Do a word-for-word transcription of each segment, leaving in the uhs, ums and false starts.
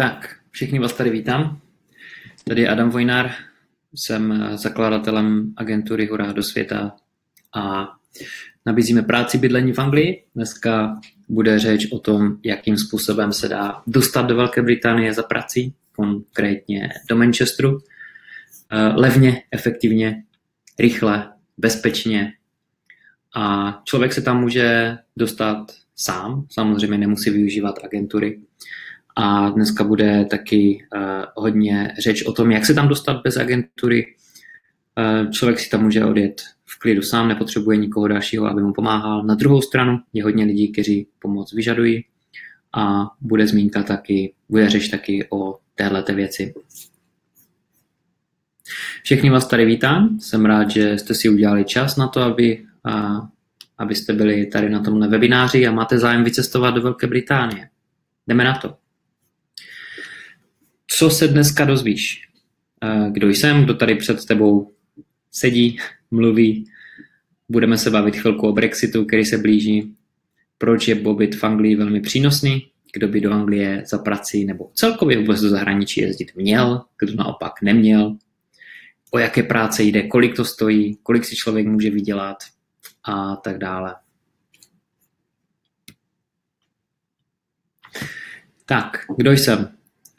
Tak, všichni vás tady vítám. Tady je Adam Vojnár, jsem zakladatelem agentury Hurá do světa a nabízíme práci, bydlení v Anglii. Dneska bude řeč o tom, jakým způsobem se dá dostat do Velké Británie za prací, konkrétně do Manchesteru. Levně, efektivně, rychle, bezpečně. A člověk se tam může dostat sám, samozřejmě nemusí využívat agentury. A dneska bude taky uh, hodně řeč o tom, jak se tam dostat bez agentury. Uh, člověk si tam může odjet v klidu sám, nepotřebuje nikoho dalšího, aby mu pomáhal. Na druhou stranu je hodně lidí, kteří pomoc vyžadují. A bude zmínka taky, bude řeč taky o téhleté věci. Všichni vás tady vítám. Jsem rád, že jste si udělali čas na to, aby, uh, abyste byli tady na tomhle webináři a máte zájem vycestovat do Velké Británie. Jdeme na to. Co se dneska dozvíš? Kdo jsem, kdo tady před tebou sedí, mluví. Budeme se bavit chvilku o Brexitu, který se blíží. Proč je pobyt v Anglii velmi přínosný? Kdo by do Anglie za prací nebo celkově vůbec do zahraničí jezdit měl? Kdo naopak neměl? O jaké práce jde? Kolik to stojí? Kolik si člověk může vydělat? A tak dále. Tak, kdo jsem?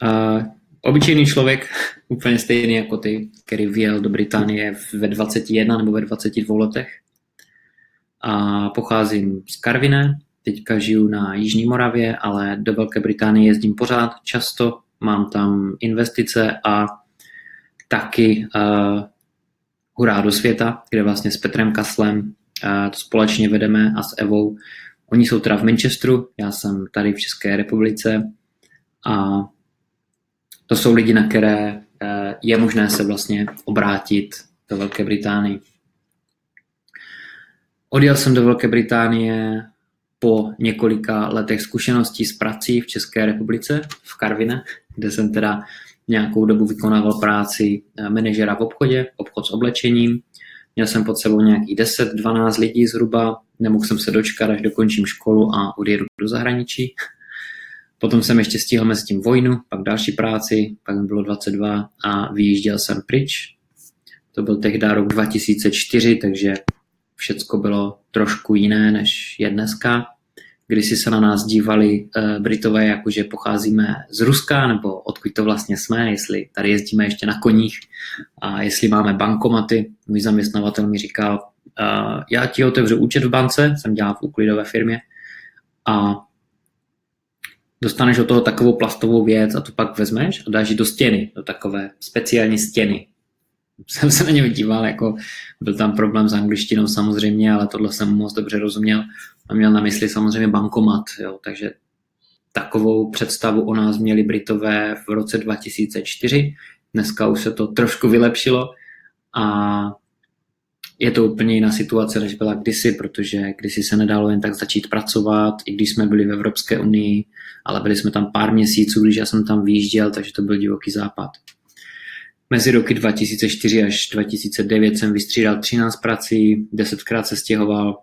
Uh, Obyčejný člověk, úplně stejný jako ty, který vyjel do Británie ve dvaceti jedné nebo ve dvaceti dvou letech. A pocházím z Karviné, teďka žiju na Jižní Moravě, ale do Velké Británie jezdím pořád často, mám tam investice a taky uh, Hurá do světa, kde vlastně s Petrem Kaslem uh, to společně vedeme a s Evou. Oni jsou teda v Manchesteru, já jsem tady v České republice a to jsou lidi, na které je možné se vlastně obrátit do Velké Británie. Odjel jsem do Velké Británie po několika letech zkušeností s prací v České republice, v Karviné, kde jsem teda nějakou dobu vykonával práci manažera v obchodě, obchod s oblečením. Měl jsem pod sebou nějakých deset dvanáct lidí zhruba, nemohl jsem se dočkat, až dokončím školu a odjedu do zahraničí. Potom jsem ještě stihl mezi tím vojnu, pak další práci, pak bylo dvacet dva a vyjížděl jsem pryč. To byl tehdy rok dva tisíce čtyři, takže všecko bylo trošku jiné, než je dneska. Když si se na nás dívali e, Britové, jakože pocházíme z Ruska, nebo odkud to vlastně jsme, jestli tady jezdíme ještě na koních a jestli máme bankomaty. Můj zaměstnavatel mi říkal, e, já ti otevřu účet v bance, jsem dělal v úklidové firmě, a dostaneš od toho takovou plastovou věc a tu pak vezmeš a dáš ji do stěny, do takové speciální stěny. Jsem se na něj díval, jako byl tam problém s angličtinou samozřejmě, ale tohle jsem moc dobře rozuměl a měl na mysli samozřejmě bankomat. Jo. Takže takovou představu o nás měli Britové v roce dva tisíce čtyři. Dneska už se to trošku vylepšilo a je to úplně jiná situace, než byla kdysi, protože kdysi se nedalo jen tak začít pracovat, i když jsme byli v Evropské unii, ale byli jsme tam pár měsíců, když já jsem tam vyjížděl, takže to byl divoký západ. Mezi roky dva tisíce čtyři až dva tisíce devět jsem vystřídal třináct prací, desetkrát se stěhoval,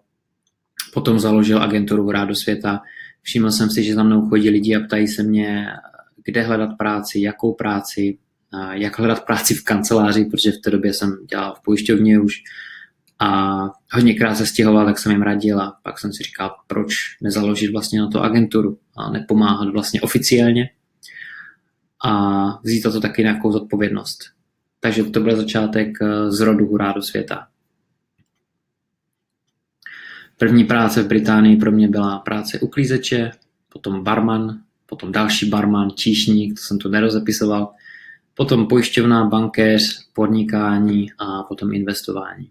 potom založil agenturu Hurá do světa. Všiml jsem si, že za mnou chodí lidi a ptají se mě, kde hledat práci, jakou práci, jak hledat práci v kanceláři, protože v té době jsem dělal v pojišťovně už. A hodněkrát se stěhoval, tak jsem jim radila. Pak jsem si říkal, proč nezaložit vlastně na to agenturu a nepomáhat vlastně oficiálně a vzít to taky nějakou zodpovědnost. Takže to byl začátek zrodu Hurá do světa. První práce v Británii pro mě byla práce uklízeče, potom barman, potom další barman, číšník, to jsem tu nerozepisoval, potom pojišťovna, bankéř, podnikání a potom investování.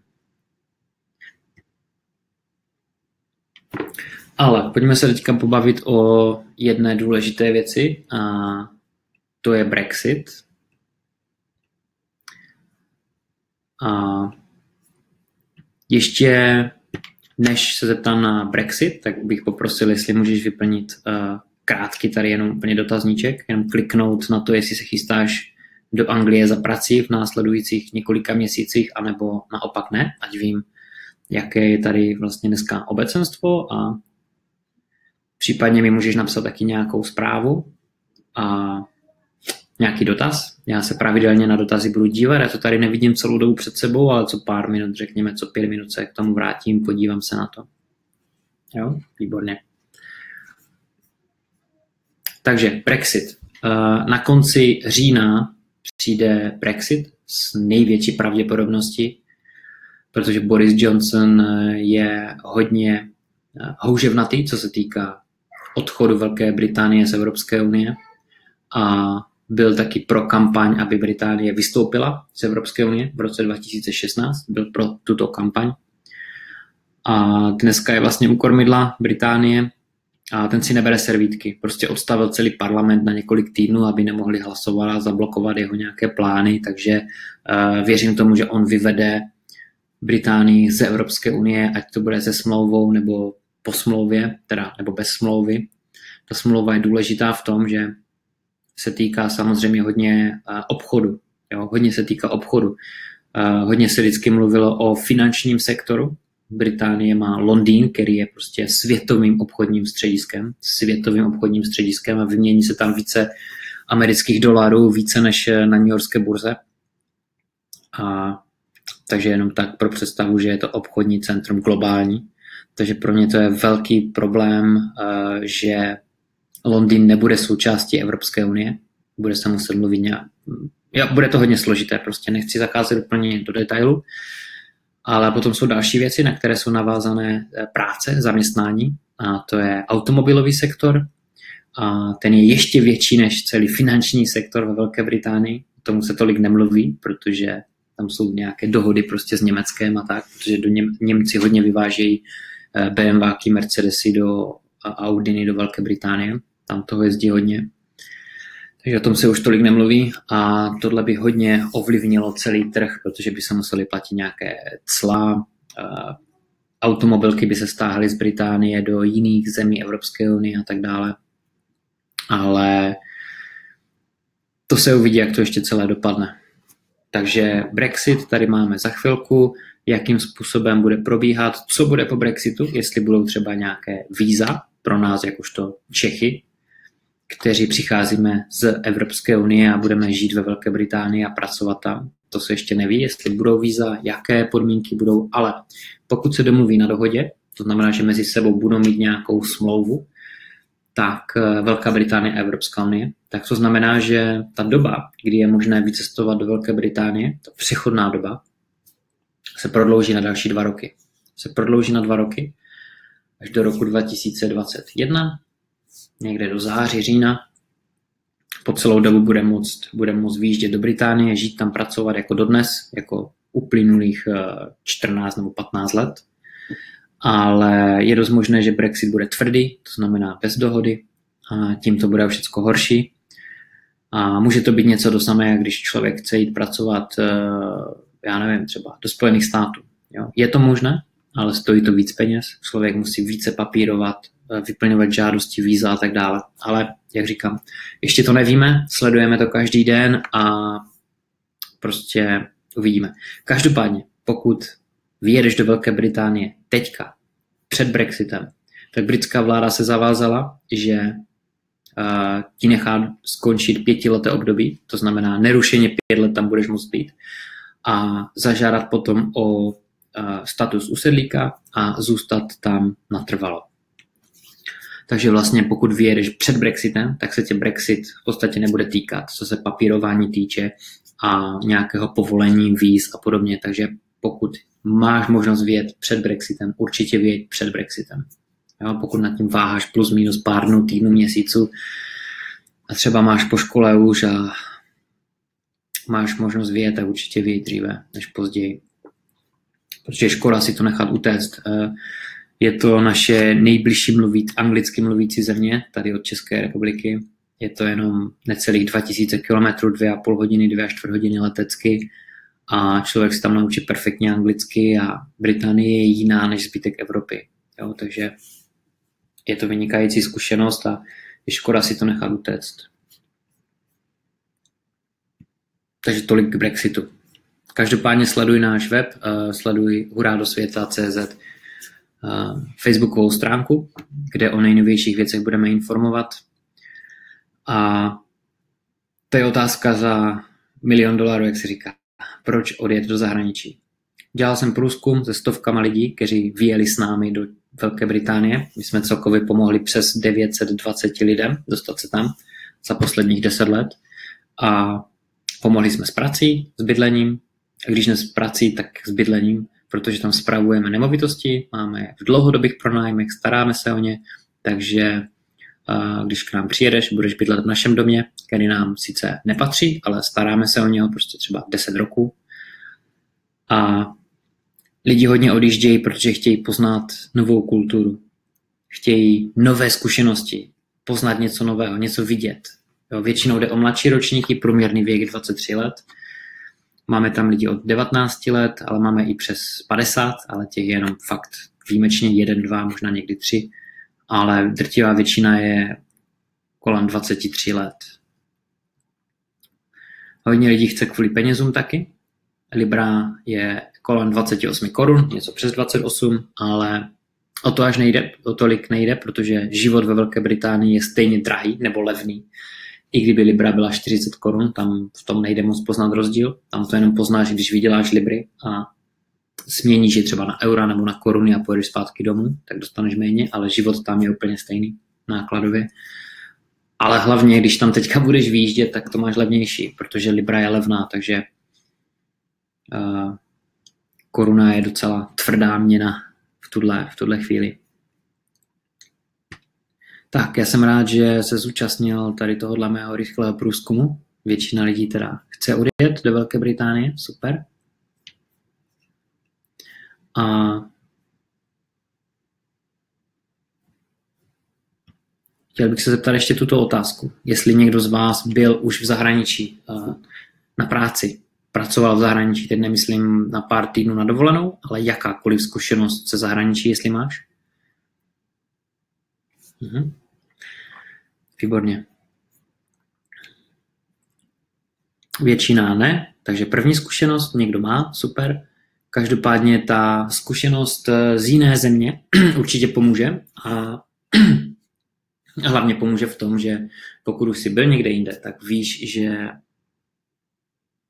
Ale pojďme se teďka pobavit o jedné důležité věci a to je Brexit. A ještě než se zeptám na Brexit, tak bych poprosil, jestli můžeš vyplnit uh, krátký tady jenom úplně dotazníček, jenom kliknout na to, jestli se chystáš do Anglie za prací v následujících několika měsících, anebo naopak ne, ať vím, jaké je tady vlastně dneska obecenstvo a případně mi můžeš napsat taky nějakou zprávu a nějaký dotaz. Já se pravidelně na dotazy budu dívat, já to tady nevidím celou dobu před sebou, ale co pár minut, řekněme, co pět minut se k tomu vrátím, podívám se na to. Jo, výborně. Takže Brexit. Na konci října přijde Brexit s největší pravděpodobností, protože Boris Johnson je hodně houževnatý, co se týká odchodu Velké Británie z Evropské unie a byl taky pro kampaň, aby Británie vystoupila z Evropské unie v roce dva tisíce šestnáct, byl pro tuto kampaň. A dneska je vlastně u kormidla Británie a ten si nebere servítky. Prostě odstavil celý parlament na několik týdnů, aby nemohli hlasovat a zablokovat jeho nějaké plány, takže uh, věřím tomu, že on vyvede Británii z Evropské unie, ať to bude se smlouvou nebo po smlouvě, teda nebo bez smlouvy. Ta smlouva je důležitá v tom, že se týká samozřejmě hodně uh, obchodu. Jo? Hodně se týká obchodu. Uh, hodně se vždycky mluvilo o finančním sektoru. Británie má Londýn, který je prostě světovým obchodním střediskem, světovým obchodním střediskem a vymění se tam více amerických dolarů, více než na newyorské burze. A takže jenom tak pro představu, že je to obchodní centrum globální. Takže pro mě to je velký problém, že Londýn nebude součástí Evropské unie. Bude se muset mluvit nějak... Jo, bude to hodně složité, prostě nechci zacházet úplně do detailu. Ale potom jsou další věci, na které jsou navázané práce, zaměstnání. A to je automobilový sektor. A ten je ještě větší než celý finanční sektor ve Velké Británii. O tomu se tolik nemluví, protože tam jsou nějaké dohody prostě s Německem a tak, protože do Něm- Němci hodně vyvážejí BMWky, Mercedesy do Audiny do Velké Británie. Tam toho jezdí hodně. Takže o tom se už tolik nemluví a tohle by hodně ovlivnilo celý trh, protože by se museli platit nějaké cla, automobilky by se stáhly z Británie do jiných zemí Evropské unie a tak dále. Ale to se uvidí, jak to ještě celé dopadne. Takže Brexit tady máme za chvilku, jakým způsobem bude probíhat, co bude po Brexitu, jestli budou třeba nějaké víza pro nás, jakožto Čechy, kteří přicházíme z Evropské unie a budeme žít ve Velké Británii a pracovat tam. To se ještě neví, jestli budou víza, jaké podmínky budou, ale pokud se domluví na dohodě, to znamená, že mezi sebou budou mít nějakou smlouvu, tak Velká Británie a Evropská unie, tak to znamená, že ta doba, kdy je možné vycestovat do Velké Británie, ta přechodná doba, se prodlouží na další dva roky. Se prodlouží na dva roky až do roku dva tisíce dvacet jedna, někde do září, října. Po celou dobu bude moct, bude moct vyjíždět do Británie, žít tam, pracovat jako dodnes, jako uplynulých čtrnáct nebo patnáct let. Ale je dost možné, že Brexit bude tvrdý, to znamená bez dohody, a tím to bude všecko horší. A může to být něco do samé, když člověk chce jít pracovat, já nevím, třeba do Spojených států. Jo? Je to možné, ale stojí to víc peněz, člověk musí více papírovat, vyplňovat žádosti, víza a tak dále. Ale, jak říkám, ještě to nevíme, sledujeme to každý den a prostě uvidíme. Každopádně, pokud vyjedeš do Velké Británie teďka, před Brexitem, tak britská vláda se zavázala, že uh, ti nechá skončit pětileté období, to znamená nerušeně pět let tam budeš moct být a zažádat potom o uh, status usedlíka a zůstat tam natrvalo. Takže vlastně pokud vyjedeš před Brexitem, tak se tě Brexit v podstatě nebude týkat, co se papírování týče a nějakého povolení, víz a podobně. Takže pokud máš možnost vyjet před Brexitem, určitě vyjeď před Brexitem. Jo, pokud nad tím váháš plus minus pár dnů, týdnu, měsíců a třeba máš po škole už a máš možnost vyjet, tak určitě vyjeď dříve než později. Protože je škoda si to nechat utéct. Je to naše nejbližší mluvit, anglicky mluvící země, tady od České republiky. Je to jenom necelých dva tisíce kilometrů, dvě a půl hodiny, dvě a čtvrt hodiny letecky a člověk se tam naučí perfektně anglicky a Británie je jiná než zbytek Evropy. Jo, takže je to vynikající zkušenost a je škoda si to nechat utéct. Takže tolik k Brexitu. Každopádně sleduj náš web, uh, sleduj hurá do světa tečka cé zet, Facebookovou stránku, kde o nejnovějších věcech budeme informovat. A To je otázka za milion dolarů, jak se říká. Proč odjet do zahraničí? Dělal jsem průzkum se stovkama lidí, kteří vyjeli s námi do Velké Británie. My jsme celkově pomohli přes devět set dvacet lidem dostat se tam za posledních deset let. A pomohli jsme s prací, s bydlením. A když ne s prací, tak s bydlením, protože tam spravujeme nemovitosti, máme je v dlouhodobých pronájmech, staráme se o ně, takže když k nám přijedeš, budeš bydlet v našem domě, který nám sice nepatří, ale staráme se o něho prostě třeba deset roků. A lidi hodně odjíždějí, protože chtějí poznat novou kulturu, chtějí nové zkušenosti, poznat něco nového, něco vidět. Jo, většinou jde o mladší ročníky, průměrný věk dvacet tři let. Máme tam lidi od devatenáct let, ale máme i přes padesát, ale těch je jenom fakt výjimečně jeden, dva, možná někdy tři. Ale drtivá většina je kolem dvacet tři let. Hodně lidí chce kvůli penězům taky. Libra je kolem dvacet osm korun, něco přes dvacet osm, ale o to až nejde, o tolik nejde, protože život ve Velké Británii je stejně drahý nebo levný. I kdyby Libra byla čtyřicet korun, tam v tom nejde moc poznat rozdíl. Tam to jenom poznáš, když vyděláš Libry a směníš je třeba na eura nebo na koruny a pojedeš zpátky domů, tak dostaneš méně, ale život tam je úplně stejný nákladově. Ale hlavně, když tam teďka budeš vyjíždět, tak to máš levnější, protože Libra je levná, takže uh, koruna je docela tvrdá měna v tuhle, v tuhle chvíli. Tak, já jsem rád, že se zúčastnil tady tohohle mého rychlého průzkumu. Většina lidí teda chce odjet do Velké Británie, super. A chtěl bych se zeptat ještě tuto otázku. Jestli někdo z vás byl už v zahraničí na práci, pracoval v zahraničí, teď nemyslím na pár týdnů na dovolenou, ale jakákoliv zkušenost se zahraničí, jestli máš? Mhm. Výborně. Většina ne, takže první zkušenost někdo má, super. Každopádně ta zkušenost z jiné země určitě pomůže a hlavně pomůže v tom, že pokud už jsi byl někde jinde, tak víš, že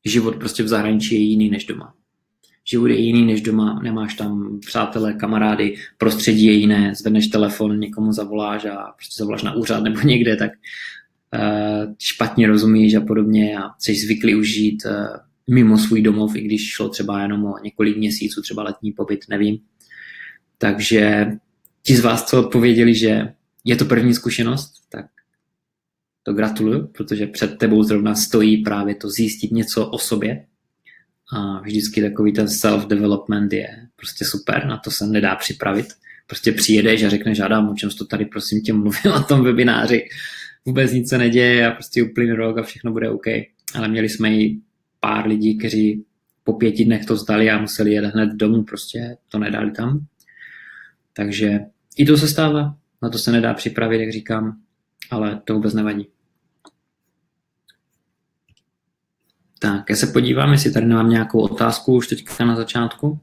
život prostě v zahraničí je jiný než doma. Život je jiný než doma, nemáš tam přátelé, kamarády, prostředí je jiné, zvedneš telefon, někomu zavoláš a prostě zavoláš na úřad nebo někde, tak špatně rozumíš a podobně a jsi zvyklý už žít mimo svůj domov, i když šlo třeba jenom o několik měsíců, třeba letní pobyt, nevím. Takže ti z vás, co odpověděli, že je to první zkušenost, tak to gratuluju, protože před tebou zrovna stojí právě to zjistit něco o sobě. A vždycky takový ten self-development je prostě super, na to se nedá připravit. Prostě přijedeš a řekneš, Adam, o čem jsi to tady prosím tě mluvil o tom webináři. Vůbec nic se neděje a prostě uplyne rok a všechno bude OK. Ale měli jsme ji pár lidí, kteří po pěti dnech to vzdali a museli jet hned domů, prostě to nedali tam. Takže i to se stává, na to se nedá připravit, jak říkám, ale to vůbec nevadí. Tak, já se podívám, jestli tady nemám nějakou otázku už teďka na začátku.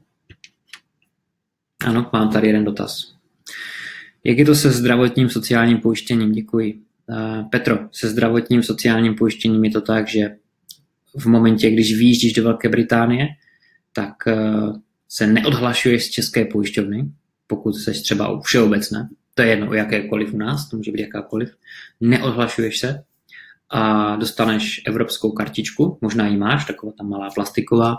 Ano, mám tady jeden dotaz. Jak je to se zdravotním sociálním pojištěním? Děkuji. Uh, Petro, se zdravotním sociálním pojištěním je to tak, že v momentě, když vyjíždíš do Velké Británie, tak se neodhlašuješ z české pojišťovny, pokud seš třeba u všeobecné, to je jedno u jakékoliv u nás, to může být jakákoliv, neodhlašuješ se a dostaneš evropskou kartičku, možná ji máš, taková ta malá plastiková,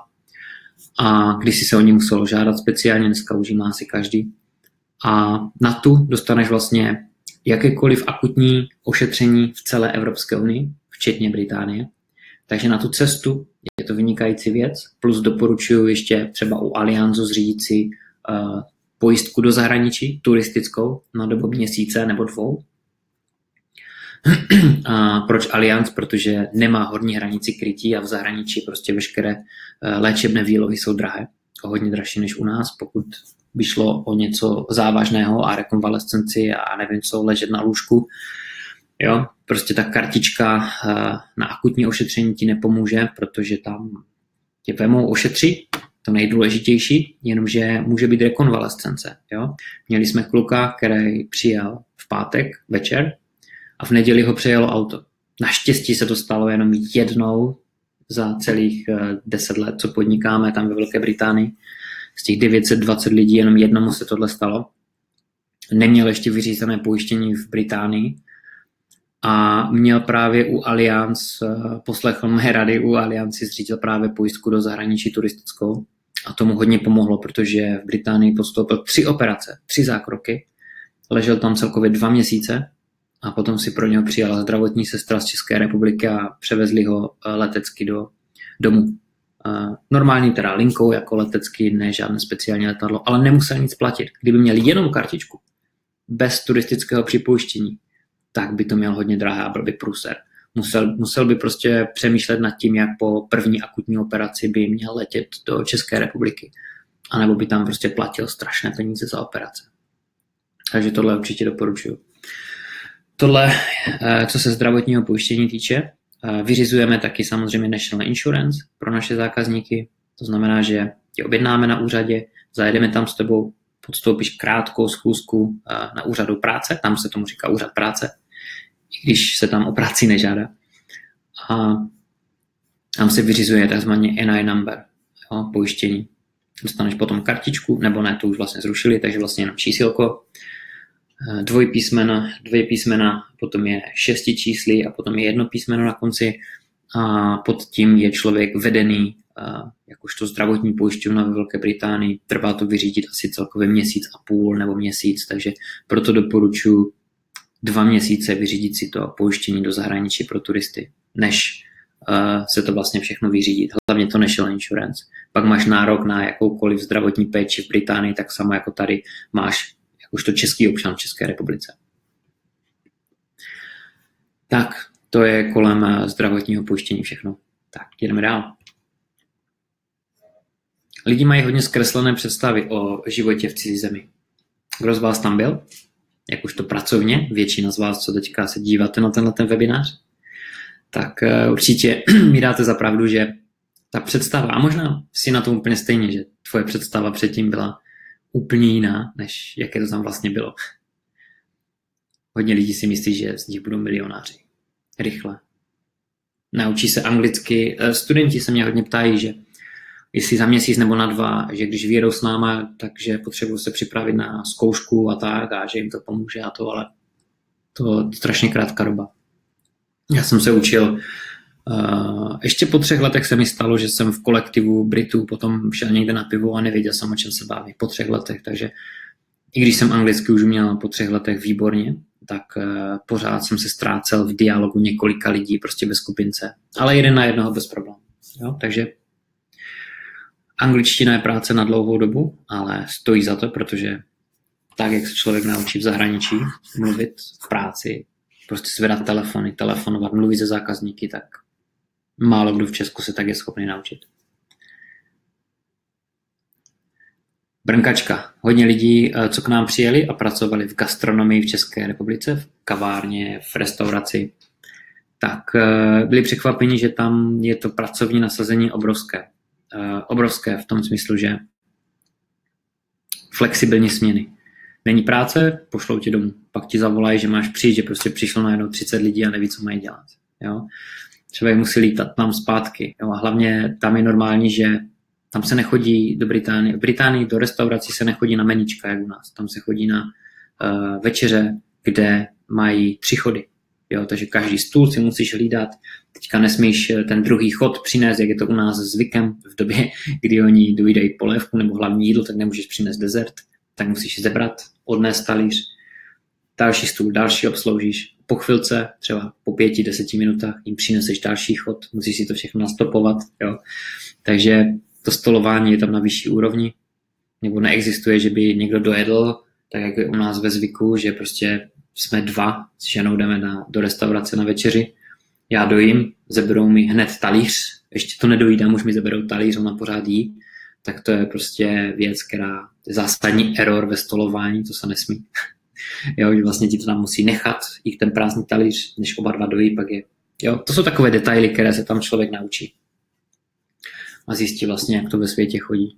a když si se o ní musel žádat speciálně, dneska už ji má asi každý, a na tu dostaneš vlastně jakékoliv akutní ošetření v celé Evropské unii, včetně Británie. Takže na tu cestu je to vynikající věc, plus doporučuju ještě třeba u Allianzu zřídit si uh, pojistku do zahraničí, turistickou, na dobu měsíce nebo dvou. A proč Allianz? Protože nemá horní hranici krytí a v zahraničí prostě veškeré uh, léčebné výlohy jsou drahé, hodně dražší než u nás, pokud by šlo o něco závažného a rekonvalescenci a nevím co, ležet na lůžku. Jo, prostě ta kartička na akutní ošetření ti nepomůže, protože tam tě vemou ošetří, to nejdůležitější, jenomže může být rekonvalescence. Jo? Měli jsme kluka, který přijel v pátek večer a v neděli ho přejelo auto. Naštěstí se to stalo jenom jednou za celých deset let, co podnikáme tam ve Velké Británii. Z těch devět set dvacet lidí jenom jednomu se tohle stalo. Neměl ještě vyřízené pojištění v Británii a měl právě u Allianz, poslechl mé rady, u Allianz si zřídil právě pojistku do zahraničí turistickou a tomu hodně pomohlo, protože v Británii podstoupil tři operace, tři zákroky, ležel tam celkově dva měsíce a potom si pro něho přijala zdravotní sestra z České republiky a převezli ho letecky do domu. Normální teda linkou, jako letecký, ne žádné speciální letadlo, ale nemusel nic platit. Kdyby měl jenom kartičku, bez turistického připojištění, tak by to měl hodně drahé a byl by průser. Musel, musel by prostě přemýšlet nad tím, jak po první akutní operaci by měl letět do České republiky. A nebo by tam prostě platil strašné peníze za operace. Takže tohle určitě doporučuju. Tohle, co se zdravotního pojištění týče, vyřizujeme taky samozřejmě National Insurance pro naše zákazníky. To znamená, že tě objednáme na úřadě, zajedeme tam s tebou, podstoupíš krátkou schůzku na úřadu práce, tam se tomu říká úřad práce, i když se tam o práci nežádá. A tam se vyřizuje takzvaný N I number, jo, pojištění. Dostaneš potom kartičku, nebo ne, to už vlastně zrušili, takže vlastně jenom čísilko. Dvoj písmena, dvě písmena, potom je šesti čísly a potom je jedno písmeno na konci a pod tím je člověk vedený jakožto zdravotní pojišťovna ve Velké Británii. Trvá to vyřídit asi celkově měsíc a půl nebo měsíc, takže proto doporučuji dva měsíce vyřídit si to pojištění do zahraničí pro turisty, než se to vlastně všechno vyřídit. Hlavně to National Insurance. Pak máš nárok na jakoukoliv zdravotní péči v Británii, tak samo jako tady máš už to český občan v České republice. Tak, to je kolem zdravotního pojištění všechno. Tak, jdeme dál. Lidi mají hodně zkreslené představy o životě v cizí zemi. Kdo z vás tam byl? Jak už to pracovně, většina z vás, co teďka se díváte na tenhle ten webinář, tak určitě mi dáte za pravdu, že ta představa, a možná si na tom úplně stejně, že tvoje představa předtím byla úplně jiná, než jaké to tam vlastně bylo. Hodně lidí si myslí, že z nich budou milionáři. Rychle. Naučí se anglicky. Studenti se mě hodně ptají, že jestli za měsíc nebo na dva, že když vyjedou s náma, takže potřebují se připravit na zkoušku a tak, a že jim to pomůže a to, ale to je strašně krátká doba. Já jsem se učil. Uh, ještě po třech letech se mi stalo, že jsem v kolektivu Britů potom šel někde na pivo a nevěděl jsem, o čem se baví po třech letech, takže i když jsem anglicky už měl po třech letech výborně, tak uh, pořád jsem se ztrácel v dialogu několika lidí, prostě bez skupince, ale jeden na jednoho bez problémů. Takže angličtina je práce na dlouhou dobu, ale stojí za to, protože tak, jak se člověk naučí v zahraničí mluvit v práci, prostě zvedat telefony, telefonovat, mluvit se zákazníky, tak málo kdo v Česku se tak je schopný naučit. Brnkačka. Hodně lidí, co k nám přijeli a pracovali v gastronomii v České republice, v kavárně, v restauraci, tak byli překvapeni, že tam je to pracovní nasazení obrovské. Obrovské v tom smyslu, že flexibilní směny. Není práce, pošlou tě domů. Pak ti zavolají, že máš přijít, že prostě přišlo najednou třicet lidí a neví, co mají dělat. Jo? Člověk musí lítat tam zpátky. Jo? A hlavně tam je normální, že tam se nechodí do Británie. V Británii do restaurací se nechodí na menička, jak u nás. Tam se chodí na uh, večeře, kde mají tři chody. Jo? Takže každý stůl si musíš hlídat. Teďka nesmíš ten druhý chod přinést, jak je to u nás zvykem. V době, kdy oni dojídají polévku nebo hlavní jídlo, tak nemůžeš přinést dezert. Tak musíš zebrat, odnést talíř, další stůl, další obsloužíš. Po chvilce, třeba po pěti, deseti minutách, jim přineseš další chod, musíš si to všechno nastopovat. Jo. Takže to stolování je tam na vyšší úrovni, nebo neexistuje, že by někdo dojedl, tak jak je u nás ve zvyku, že prostě jsme dva, s ženou jdeme na, do restaurace na večeři, já dojím, zeberou mi hned talíř, ještě to nedojídám, už mi zeberou talíř, ona pořád jí. Tak to je prostě věc, která je zásadní error ve stolování, to se nesmí. Jo, že vlastně ti to tam musí nechat, i ten prázdný talíř, než oba dva dojí, pak je. Jo, to jsou takové detaily, které se tam člověk naučí. A zjistí vlastně, jak to ve světě chodí.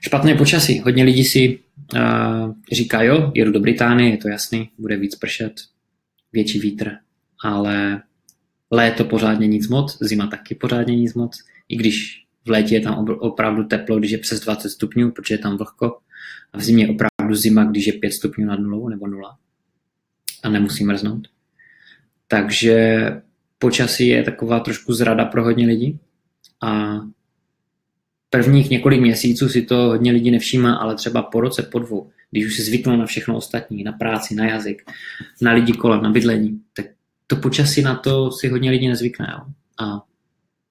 Špatné počasí. Hodně lidí si uh, říká, jo, jedu do Británie, je to jasný, bude víc pršet, větší vítr. ale léto pořádně nic moc, zima taky pořádně nic moc, i když v létě je tam opravdu teplo, když je přes dvacet stupňů, protože je tam vlhko, a v zimě je opravdu zima, když je pět stupňů nad nulou nebo nula a nemusí mrznout. Takže počasí je taková trošku zrada pro hodně lidí a prvních několik měsíců si to hodně lidí nevšímá, ale třeba po roce, po dvou, když už si zvyknou na všechno ostatní, na práci, na jazyk, na lidi kolem, na bydlení, tak to počasí na to si hodně lidí nezvykne. Jo? A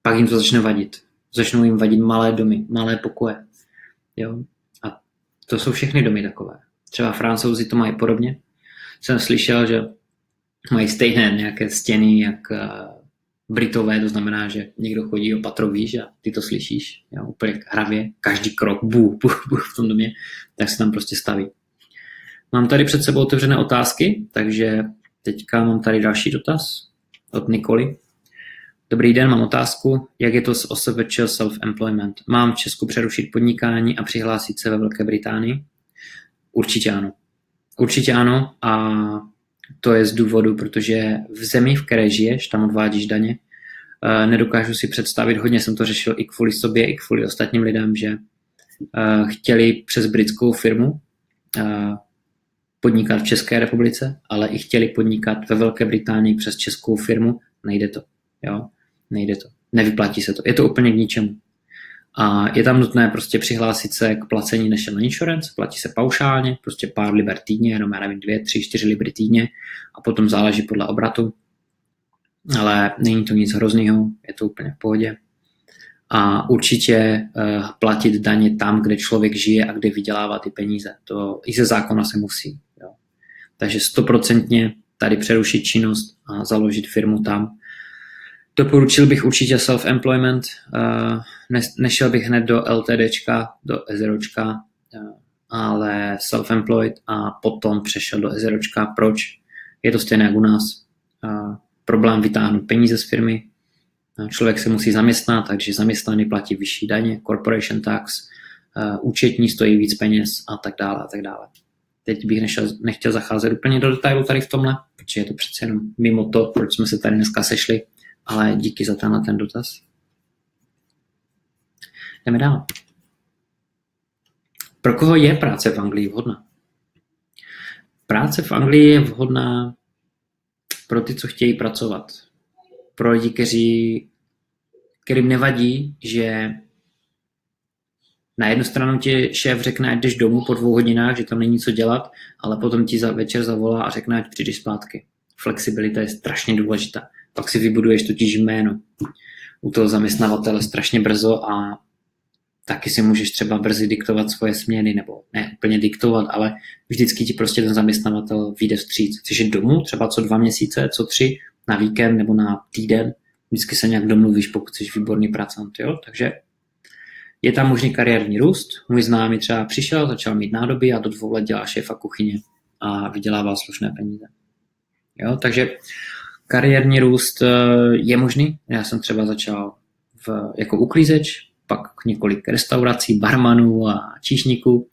pak jim to začne vadit. Začnou jim vadit malé domy, malé pokoje. Jo? A to jsou všechny domy takové. Třeba Francouzi to mají podobně. Jsem slyšel, že mají stejné nějaké stěny, jak Britové, to znamená, že někdo chodí o patro výš a ty to slyšíš, jo, úplně hravě, každý krok, bů, bů, bů v tom domě, tak se tam prostě staví. Mám tady před sebou otevřené otázky, takže teďka mám tady další dotaz od Nikoli. Dobrý den, mám otázku, jak je to s OSVČ self-employment? Mám v Česku přerušit podnikání a přihlásit se ve Velké Británii? Určitě ano. Určitě ano a to je z důvodu, protože v zemi, v které žiješ, tam odvádíš daně, nedokážu si představit, hodně jsem to řešil i kvůli sobě, i kvůli ostatním lidem, že chtěli přes britskou firmu podnikat v České republice, ale i chtěli podnikat ve Velké Británii přes českou firmu, nejde to, jo, nejde to, nevyplatí se to, je to úplně k ničemu. A je tam nutné prostě přihlásit se k placení national insurance, platí se paušálně, prostě pár liber týdně, jenom já nevím, dvě, tři, čtyři libry týdně a potom záleží podle obratu. Ale není to nic hroznýho, je to úplně v pohodě. A určitě uh, platit daně tam, kde člověk žije a kde vydělává ty peníze. To i ze zákona se musí. Jo. Takže stoprocentně tady přerušit činnost a založit firmu tam. Doporučil bych určitě self-employment, ne, nešel bych hned do LTDčka, do SROčka, ale self-employed a potom přešel do SROčka. Proč? Je to stejné jak u nás. Problém vytáhnout peníze z firmy, člověk se musí zaměstnat, takže zaměstnaný platí vyšší daně, corporation tax, účetní stojí víc peněz a tak dále a tak dále. Teď bych nešel, nechtěl zacházet úplně do detailu tady v tomhle, protože je to přece jenom mimo to, proč jsme se tady dneska sešli. Ale díky za ten, ten dotaz. Jdeme dál. Pro koho je práce v Anglii vhodná? Práce v Anglii je vhodná pro ty, co chtějí pracovat. Pro lidi, kteří, kterým nevadí, že na jednu stranu ti šéf řekne, ať jdeš domů po dvou hodinách, že tam není co dělat, ale potom ti za večer zavolá a řekne, ať přijdeš zpátky. Flexibilita je strašně důležitá. Pak si vybuduješ totiž jméno u toho zaměstnavatele strašně brzo a taky si můžeš třeba brzy diktovat svoje směny, nebo ne úplně diktovat, ale vždycky ti prostě ten zaměstnavatel vyjde vstříc. Chceš jít domů třeba co dva měsíce, co tři, na víkend nebo na týden, vždycky se nějak domluvíš, pokud jsi výborný pracant, jo? Takže je tam možný kariérní růst. Můj známý třeba přišel, začal mít nádoby a do dvou let dělá šéfa kuchyně a vydělává slušné peníze. Jo? Takže kariérní růst je možný. Já jsem třeba začal v, jako uklízeč, pak několik restaurací, barmanů a číšníků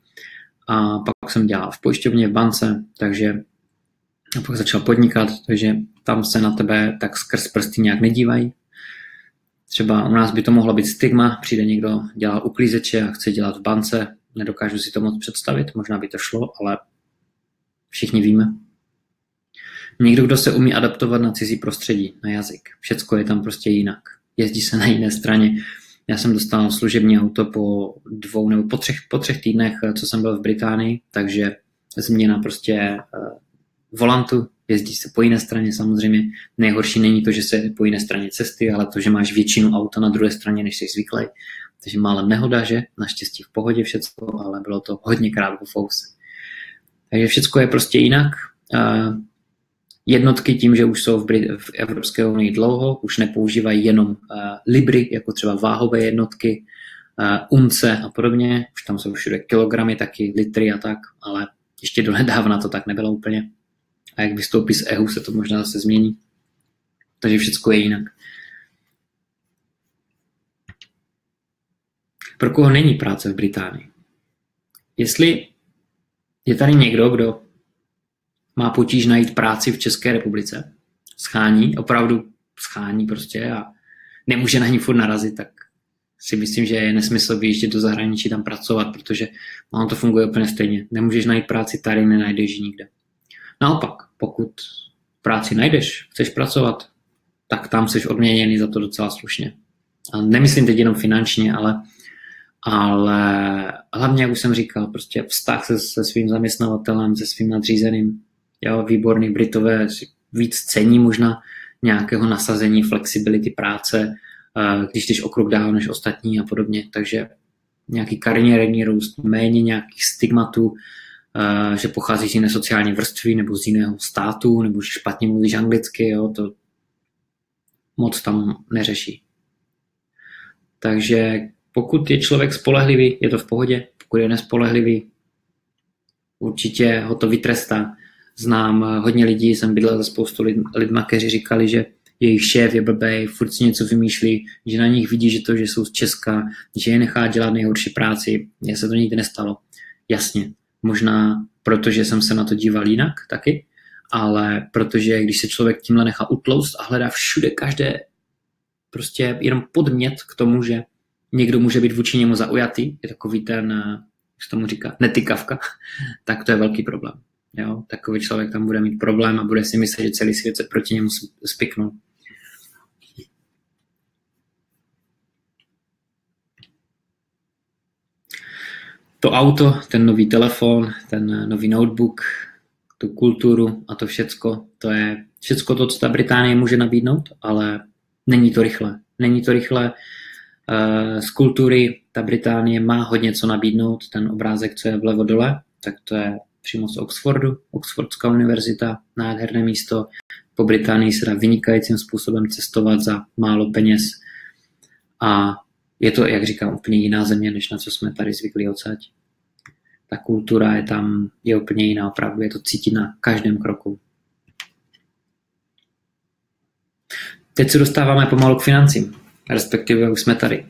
a pak jsem dělal v pojišťovně, v bance, takže a pak začal podnikat, takže tam se na tebe tak skrz prsty nějak nedívají. Třeba u nás by to mohlo být stigma, přijde někdo, dělal uklízeče a chce dělat v bance, nedokážu si to moc představit, možná by to šlo, ale všichni víme. Někdo, kdo se umí adaptovat na cizí prostředí, na jazyk. Všecko je tam prostě jinak. Jezdí se na jiné straně. Já jsem dostal služební auto po dvou nebo po třech, po třech týdnech, co jsem byl v Británii, takže změna prostě volantu. Jezdí se po jiné straně samozřejmě. Nejhorší není to, že se jede po jiné straně cesty, ale to, že máš většinu auta na druhé straně, než jsi zvyklý. Takže málem nehoda, že? Naštěstí v pohodě všecko, ale bylo to hodněkrát po fous. Takže všecko je prostě jinak. Jednotky tím, že už jsou v, Brit- v Evropské unii dlouho, už nepoužívají jenom uh, libry, jako třeba váhové jednotky, uh, unce a podobně. Už tam jsou všude kilogramy taky, litry a tak, ale ještě donedávna to tak nebylo úplně. A jak vystoupí z E U, se to možná zase změní. Takže všechno je jinak. Pro koho není práce v Británii? Jestli je tady někdo, kdo má potíž najít práci v České republice schání, opravdu schání prostě a nemůže na ní furt narazit, tak si myslím, že je nesmysl vyjíždět do zahraničí tam pracovat, protože ono to funguje úplně stejně. Nemůžeš najít práci tady, nenajdeš ji nikde. Naopak, pokud práci najdeš, chceš pracovat, tak tam jsi odměněný za to docela slušně. A nemyslím teď jenom finančně, ale, ale hlavně, jak už jsem říkal, prostě vztah se, se svým zaměstnavatelem, se svým nadřízeným. Jo, výborný, Britové si víc cení možná nějakého nasazení, flexibility práce, když jdeš o krok dál než ostatní a podobně. Takže nějaký kariérní růst, méně nějakých stigmatů, že pochází z jiné sociální vrstvy nebo z jiného státu, nebo že špatně mluvíš anglicky, jo, to moc tam neřeší. Takže pokud je člověk spolehlivý, je to v pohodě, pokud je nespolehlivý, určitě ho to vytrestá. Znám hodně lidí, jsem bydlel za spoustu lid, lidma, kteří říkali, že jejich šéf je blbej, furt si něco vymýšlí, že na nich vidí, že to, že jsou z Česka, že je nechá dělat nejhorší práci. Mně se to nikdy nestalo. Jasně, možná protože jsem se na to díval jinak taky, ale protože když se člověk tímhle nechá utloust a hledá všude každé prostě jenom podmět k tomu, že někdo může být vůči němu zaujatý, je takový ten, jak se tomu říká, netykavka, tak to je velký problém. Jo, takový člověk tam bude mít problém a bude si myslet, že celý svět se proti němu spiknul. To auto, ten nový telefon, ten nový notebook, tu kulturu a to všecko, to je všecko to, co ta Británie může nabídnout, ale není to rychle. Není to rychle. Z kultury ta Británie má hodně co nabídnout, ten obrázek, co je vlevo dole, tak to je přímo z Oxfordu, Oxfordská univerzita, nádherné místo. Po Británii se dá vynikajícím způsobem cestovat za málo peněz. A je to, jak říkám, úplně jiná země, než na co jsme tady zvyklí odsaď. Ta kultura je tam, je úplně jiná opravdu, je to cítit na každém kroku. Teď se dostáváme pomalu k financím, respektive už jsme tady.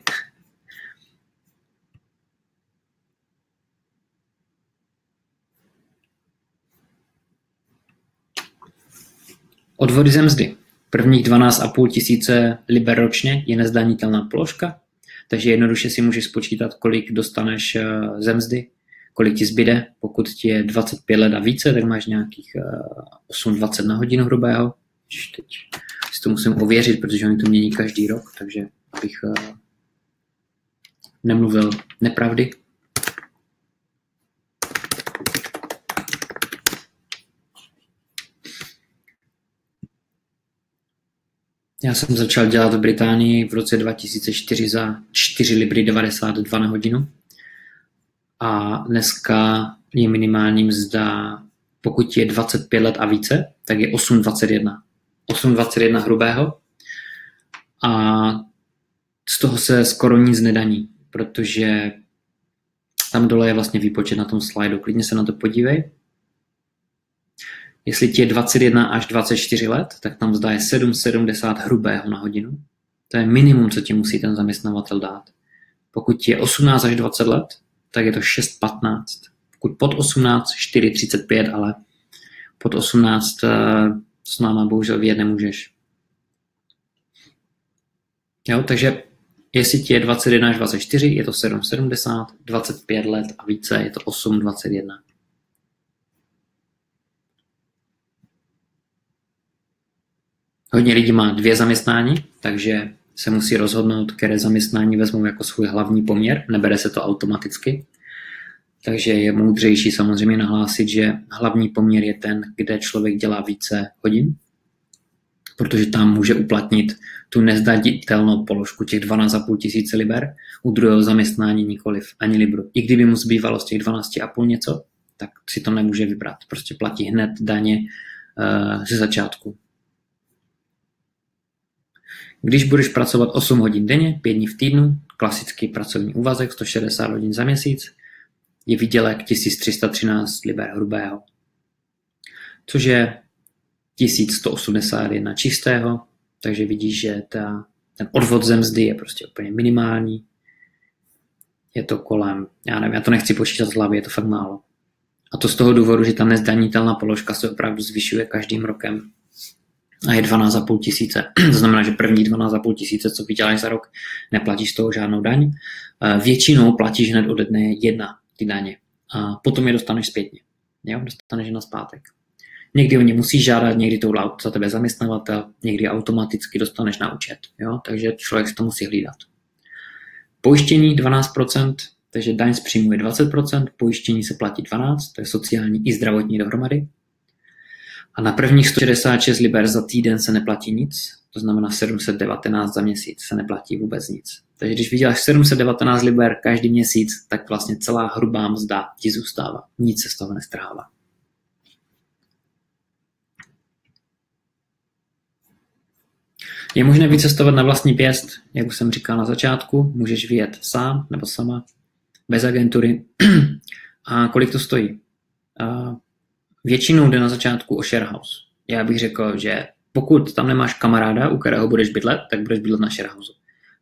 Odvody ze mzdy. Prvních dvanáct a půl tisíce liber ročně je nezdanitelná položka, takže jednoduše si můžeš spočítat, kolik dostaneš ze mzdy, kolik ti zbyde. Pokud ti je dvacet pět let a více, tak máš nějakých osm dvacet na hodinu hrubého. Teď si to musím ověřit, protože oni to mění každý rok, takže abych nemluvil nepravdy. Já jsem začal dělat v Británii v roce dva tisíce čtyři za čtyři libry devadesát dva na hodinu a dneska je minimální mzda, pokud je dvacet pět let a více, tak je osm dvacet jedna. osm dvacet jedna hrubého a z toho se skoro nic nedaní, protože tam dole je vlastně výpočet na tom slajdu. Klidně se na to podívej. Jestli ti je dvacet jedna až dvacet čtyři let, tak tam mzda je sedm sedmdesát hrubého na hodinu. To je minimum, co ti musí ten zaměstnavatel dát. Pokud ti je osmnáct až dvacet let, tak je to šest patnáct. Pokud pod osmnáct, čtyři třicet pět, ale pod osmnáct s náma bohužel vyjet nemůžeš. Jo, takže jestli ti je dvacet jedna až dvacet čtyři, je to sedm sedmdesát, dvacet pět let a více je to osm dvacet jedna. Hodně lidí má dvě zaměstnání, takže se musí rozhodnout, které zaměstnání vezmou jako svůj hlavní poměr, nebere se to automaticky. Takže je moudřejší samozřejmě nahlásit, že hlavní poměr je ten, kde člověk dělá více hodin, protože tam může uplatnit tu nezdanitelnou položku těch dvanáct a půl tisíce liber, u druhého zaměstnání nikoliv ani libru. I kdyby mu zbývalo z těch dvanáct a půl něco, tak si to nemůže vybrat, prostě platí hned daně uh, ze začátku. Když budeš pracovat osm hodin denně, pět dní v týdnu, klasický pracovní úvazek, sto šedesát hodin za měsíc, je výdělek tisíc tři sta třináct liber hrubého, což je tisíc sto osmdesát jedna čistého, takže vidíš, že ta, ten odvod ze mzdy je prostě úplně minimální. Je to kolem, já nevím, já to nechci počítat z hlavy, je to fakt málo. A to z toho důvodu, že ta nezdanitelná položka se opravdu zvyšuje každým rokem. a je dvanáct a půl tisíce. To znamená, že první dvanáct a půl tisíce, co vyděláš za rok, neplatíš z toho žádnou daň. Většinou platíš hned ode dne jedna ty daně. A potom je dostaneš zpětně. Jo? Dostaneš je na zpátek. Někdy o ně musíš žádat, někdy to udělá za tebe zaměstnavatel, někdy automaticky dostaneš na účet. Jo? Takže člověk si to musí hlídat. Pojištění dvanáct procent, takže daň z příjmu je dvacet procent, pojištění se platí dvanáct procent, to je sociální i zdravotní dohromady. A na prvních sto šedesát šest liber za týden se neplatí nic, to znamená sedm set devatenáct za měsíc se neplatí vůbec nic. Takže když vyděláš sedm set devatenáct liber každý měsíc, tak vlastně celá hrubá mzda ti zůstává. Nic se z toho nestrhává. Je možné vycestovat na vlastní pěst, jak už jsem říkal na začátku, můžeš vyjet sám nebo sama, bez agentury. A kolik to stojí? Většinou jde na začátku o sharehouse. Já bych řekl, že pokud tam nemáš kamaráda, u kterého budeš bydlet, tak budeš bydlet na sharehouse.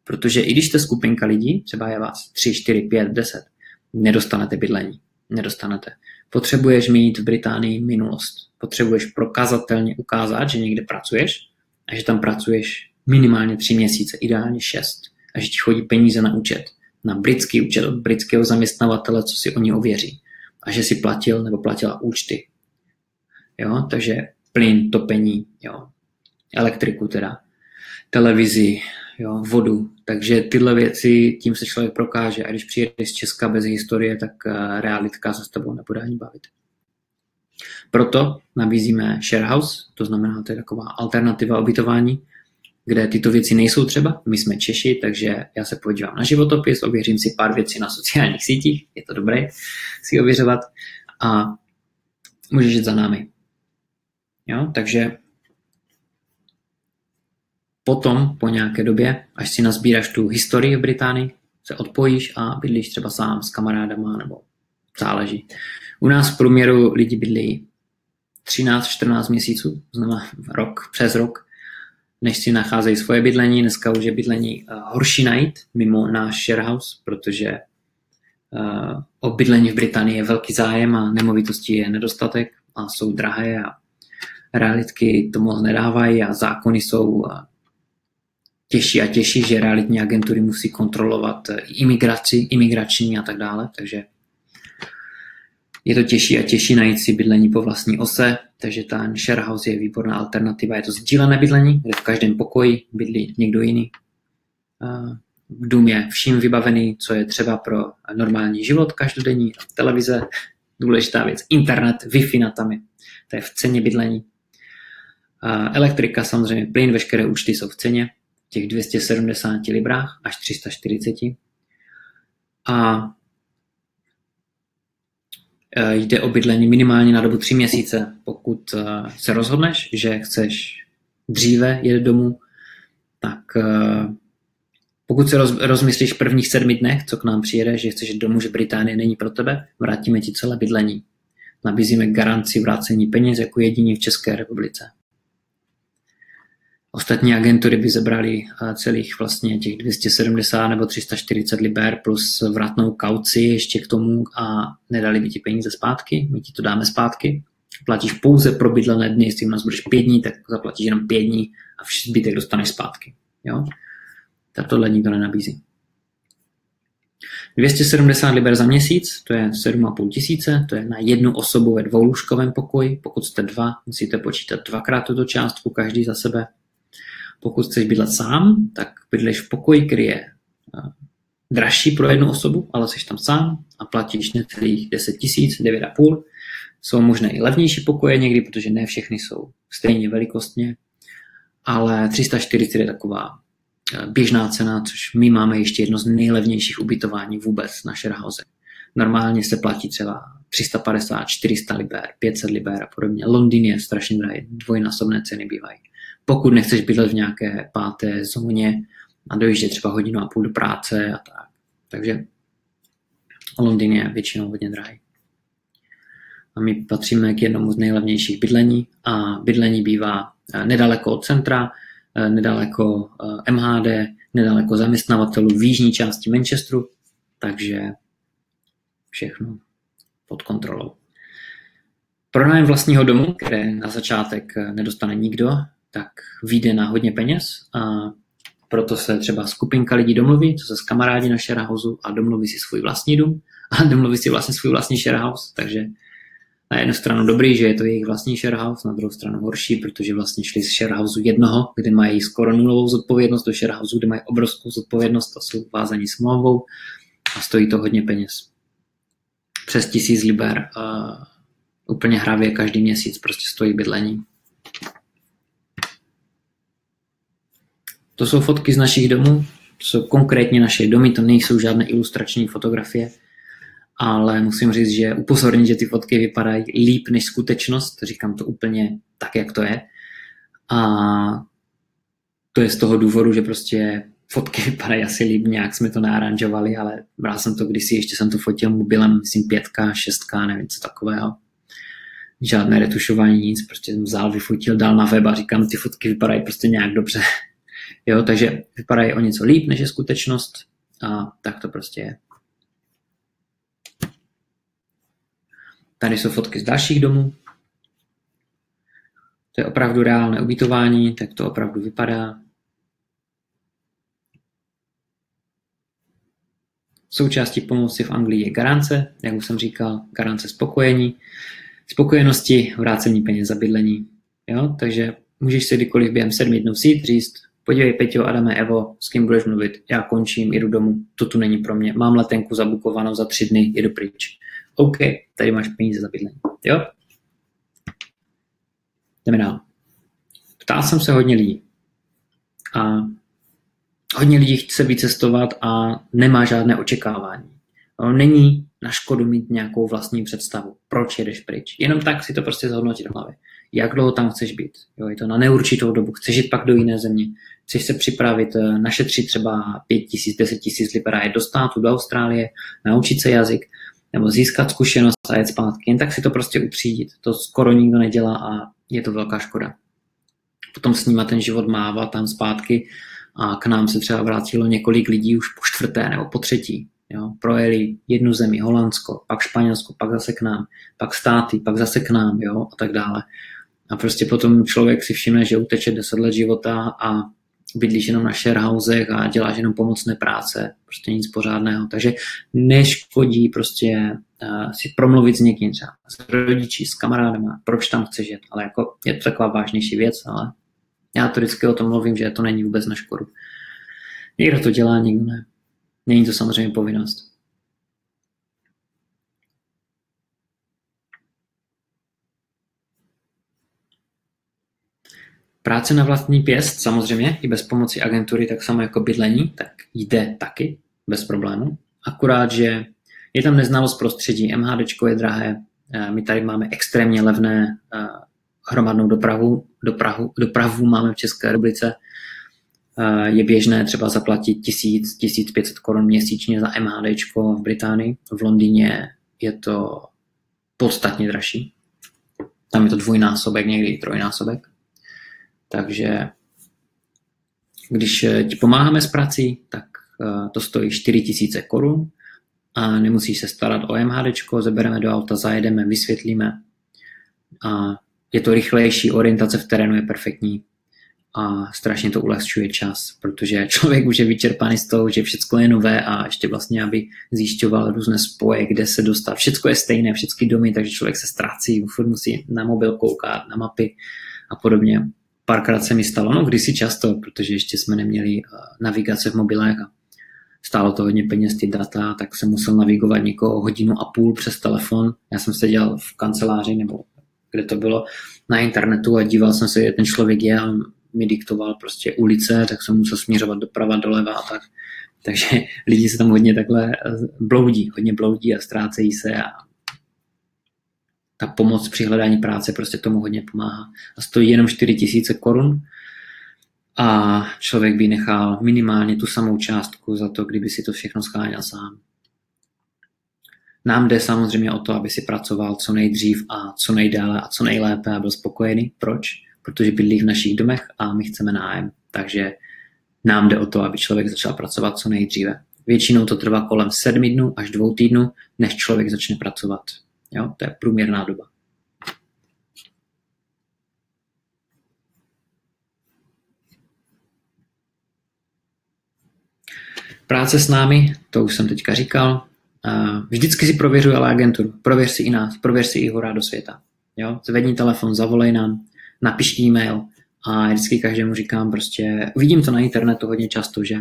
Protože i když jste skupinka lidí, třeba je vás tři, čtyři, pět, deset, nedostanete bydlení. Nedostanete. Potřebuješ mít v Británii minulost. Potřebuješ prokazatelně ukázat, že někde pracuješ a že tam pracuješ minimálně tři měsíce, ideálně šest. A že ti chodí peníze na účet. Na britský účet od britského zaměstnavatele, co si oni ověří. A že si platil nebo platila účty. Jo, takže plyn, topení, jo, elektriku teda, televizi, jo, vodu. Takže tyhle věci, tím se člověk prokáže. A když přijedeš z Česka bez historie, tak realitka se s tebou nebude ani bavit. Proto nabízíme sharehouse, to znamená, to je taková alternativa ubytování, kde tyto věci nejsou třeba. My jsme Češi, takže já se podívám na životopis, ověřím si pár věcí na sociálních sítích, je to dobré si ověřovat a můžeš jít za námi. Jo, takže potom, po nějaké době, až si nazbíraš tu historii v Británii, se odpojíš a bydlíš třeba sám s kamarádama, nebo záleží. U nás v průměru lidi bydlí třináct čtrnáct měsíců, znamená rok, přes rok, než si nacházejí svoje bydlení. Dneska už je bydlení horší najít mimo náš sharehouse, protože o bydlení v Británii je velký zájem a nemovitostí je nedostatek a jsou drahé a realitky to moc nedávají a zákony jsou těžší a těžší, že realitní agentury musí kontrolovat imigraci, imigrační a tak dále, takže je to těžší a těžší najít si bydlení po vlastní ose, takže ten sharehouse je výborná alternativa. Je to sdílené bydlení, kde v každém pokoji bydlí někdo jiný. Dům je vším vybavený, co je třeba pro normální život každodenní, televize, důležitá věc, internet, wifi na tam je, to je v ceně bydlení. Elektrika, samozřejmě plyn, veškeré účty jsou v ceně, v těch dvě stě sedmdesát librách až tři sta čtyřicet. A jde o bydlení minimálně na dobu tři měsíce, pokud se rozhodneš, že chceš dříve jet domů, tak pokud se roz, rozmyslíš v prvních sedmi dnech, co k nám přijede, že chceš domů, že Británie není pro tebe, vrátíme ti celé bydlení. Nabízíme garanci vrácení peněz jako jediní v České republice. Ostatní agentury by zebrali celých vlastně těch dvě stě sedmdesát nebo tři sta čtyřicet liber plus vratnou kauci ještě k tomu a nedali by ti peníze zpátky, my ti to dáme zpátky. Platíš pouze pro bydlené dny, jestli u nás budeš pět dní, tak zaplatíš jenom pět dní a zbytek dostaneš zpátky. Jo? Tak tohle nikdo nenabízí. dvě stě sedmdesát liber za měsíc, to je sedm a půl tisíce, to je na jednu osobu ve dvoulůžkovém pokoji. Pokud jste dva, musíte počítat dvakrát tuto částku, každý za sebe. Pokud chceš bydlet sám, tak bydleš v pokoji, který je dražší pro jednu osobu, ale jsi tam sám a platíš necelých deset tisíc, devět a půl. Jsou možné i levnější pokoje někdy, protože ne všechny jsou stejně velikostně, ale tři sta čtyřicet je taková běžná cena, což my máme ještě jedno z nejlevnějších ubytování vůbec na sharehouse. Normálně se platí třeba tři sta padesát, čtyři sta liber, pět set liber a podobně. Londýn je strašně drahý, dvojnásobné ceny bývají. Pokud nechceš bydlet v nějaké páté zóně a dojíždět třeba hodinu a půl do práce a tak. Takže Londýn je většinou hodně drahý. A my patříme k jednomu z nejlevnějších bydlení a bydlení bývá nedaleko od centra, nedaleko M H D, nedaleko zaměstnavatelů v jižní části Manchesteru, takže všechno pod kontrolou. Pronájem vlastního domu, které na začátek nedostane nikdo, tak vyjde na hodně peněz a proto se třeba skupinka lidí domluví, co se s kamarádi na sharehouseu a domluví si svůj vlastní dům a domluví si vlastně svůj vlastní sharehouse, takže na jednu stranu dobrý, že je to jejich vlastní sharehouse, na druhou stranu horší, protože vlastně šli z sharehouseu jednoho, kde mají skoro nulovou zodpovědnost, do sharehouseu, kde mají obrovskou zodpovědnost a jsou vázaní smlouvou a stojí to hodně peněz. Přes tisíc liber uh, úplně hravě každý měsíc prostě stojí bydlení. To jsou fotky z našich domů, to jsou konkrétně naše domy, to nejsou žádné ilustrační fotografie, ale musím říct, že upozornit, že ty fotky vypadají líp než skutečnost, říkám to úplně tak, jak to je. A to je z toho důvodu, že prostě fotky vypadají asi líp, nějak jsme to naaranžovali, ale bral jsem to kdysi, ještě jsem to fotil mobilem, myslím pětka, šestka, nevím co takového. Žádné retušování, nic, prostě jsem vzal, vyfotil, dal na web a říkám, ty fotky vypadají prostě nějak dobře. Jo, takže vypadají o něco líp, než je skutečnost a tak to prostě je. Tady jsou fotky z dalších domů. To je opravdu reálné ubytování, tak to opravdu vypadá. Součástí pomoci v Anglii je garance, jak už jsem říkal, garance spokojení, spokojenosti, vrácení peněz za bydlení. Jo, takže můžeš si kdykoliv během sedmi dnů vzít, říct, podívej Peťo, Adame, Evo, s kým budeš mluvit, já končím, jdu domů, to tu není pro mě, mám letenku zabukovanou za tři dny, jedu pryč. OK, tady máš peníze za bydlení, jo? Jdeme dál. Ptal jsem se hodně lidí. A hodně lidí chce vycestovat a nemá žádné očekávání. No, není na škodu mít nějakou vlastní představu, proč jedeš pryč. Jenom tak si to prostě zhodnotit v hlavě. Jak dlouho tam chceš být? Jo, je to na neurčitou dobu, chceš jít pak do jiné země, chceš se připravit, našetřit třeba pět tisíc, deset tisíc liber a jet do státu, do Austrálie, naučit se jazyk, nebo získat zkušenost a jet zpátky. Jen tak si to prostě utřídit. To skoro nikdo nedělá a je to velká škoda. Potom s nima ten život mává tam zpátky a k nám se třeba vrátilo několik lidí už po čtvrté nebo po třetí. Jo? Projeli jednu zemi, Holandsko, pak Španělsko, pak zase k nám, pak státy, pak zase k nám, jo? A tak dále. A prostě potom člověk si všimne, že uteče deset let života a bydlíš jenom na sharehousech a děláš jenom pomocné práce, prostě nic pořádného. Takže neškodí prostě uh, si promluvit s někým, třeba s rodiči, s kamarádama, proč tam chceš jet, ale jako je to taková vážnější věc, ale já to vždycky o tom mluvím, že to není vůbec na škodu. Někdo to dělá, někdo ne. Není to samozřejmě povinnost. Práce na vlastní pěst, samozřejmě, i bez pomoci agentury, tak samo jako bydlení, tak jde taky, bez problému. Akurát, že je tam neznalost prostředí, MHDčko je drahé, my tady máme extrémně levné hromadnou dopravu, dopravu, dopravu máme v České republice, je běžné třeba zaplatit tisíc, tisíc pětset korun měsíčně za MHDčko v Británii, v Londýně je to podstatně dražší, tam je to dvojnásobek, někdy i trojnásobek. Takže když ti pomáháme s prací, tak to stojí čtyři tisíce korun a nemusíš se starat o MHDčko, zebereme do auta, zajedeme, vysvětlíme a je to rychlejší, orientace v terénu je perfektní a strašně to ulehčuje čas, protože člověk už je vyčerpaný z toho, že všechno je nové a ještě vlastně, aby zjišťoval různé spoje, kde se dostat. Všechno je stejné, všechny domy, takže člověk se ztrácí, musí na mobil koukat, na mapy a podobně. Párkrát se mi stalo, no kdysi často, protože ještě jsme neměli navigace v mobilech a stálo to hodně peněz ty data, tak jsem musel navigovat někoho hodinu a půl přes telefon. Já jsem seděl v kanceláři nebo kde to bylo na internetu a díval jsem se, kde ten člověk je a mi diktoval prostě ulice, tak jsem musel směřovat doprava, doleva a tak. Takže lidi se tam hodně takhle bloudí, hodně bloudí a ztrácejí se a ta pomoc při hledání práce prostě tomu hodně pomáhá. A stojí jenom čtyři tisíce korun a člověk by nechal minimálně tu samou částku za to, kdyby si to všechno scháněl sám. Nám jde samozřejmě o to, aby si pracoval co nejdřív a co nejdále a co nejlépe a byl spokojený. Proč? Protože bydlí v našich domech a my chceme nájem. Takže nám jde o to, aby člověk začal pracovat co nejdříve. Většinou to trvá kolem sedmi dnů až dvou týdnů, než člověk začne pracovat. Jo, to je průměrná doba. Práce s námi, to už jsem teďka říkal. Vždycky si prověřuji ale agenturu. Prověř si i nás, prověř si i Hurá do světa. Jo? Zvedni telefon, zavolej nám, napiš e-mail a vždycky každému říkám prostě, vidím to na internetu hodně často, že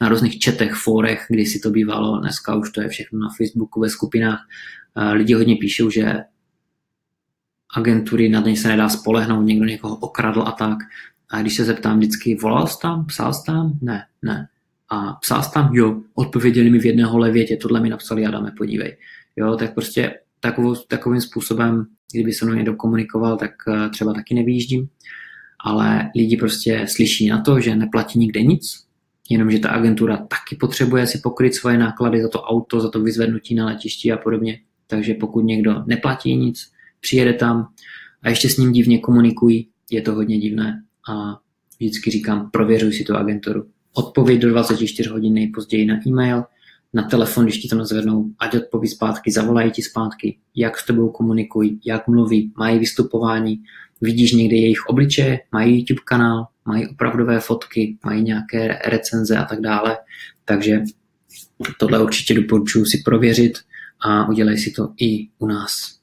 na různých četech, fórech, kdy si to bývalo, dneska už to je všechno na Facebooku, ve skupinách, lidi hodně píšou, že agentury, na ně se nedá spolehnout, někdo někoho okradl a tak. A když se zeptám vždycky, volal jsi tam, psal jsi tam? Ne, ne. A psal jsi tam? Jo. Odpověděli mi v jedné holé větě, tohle mi napsali, Adame, podívej. Jo, tak prostě takovou, takovým způsobem, kdyby se mnou někdo komunikoval, tak třeba taky nevyjíždím. Ale lidi prostě slyší na to, že neplatí nikde nic, jenomže ta agentura taky potřebuje si pokryt svoje náklady za to auto, za to vyzvednutí na letišti a podobně. Takže pokud někdo neplatí nic, přijede tam a ještě s ním divně komunikují, je to hodně divné a vždycky říkám, prověřuj si tu agenturu. Odpověď do dvacet čtyři hodin nejpozději na e-mail, na telefon, když ti to nazvednou, ať odpoví zpátky, zavolají ti zpátky, jak s tebou komunikují, jak mluví, mají vystupování, vidíš někde jejich obličeje, mají YouTube kanál, mají opravdové fotky, mají nějaké recenze a tak dále. Takže tohle určitě doporučuji si prověřit a udělej si to i u nás.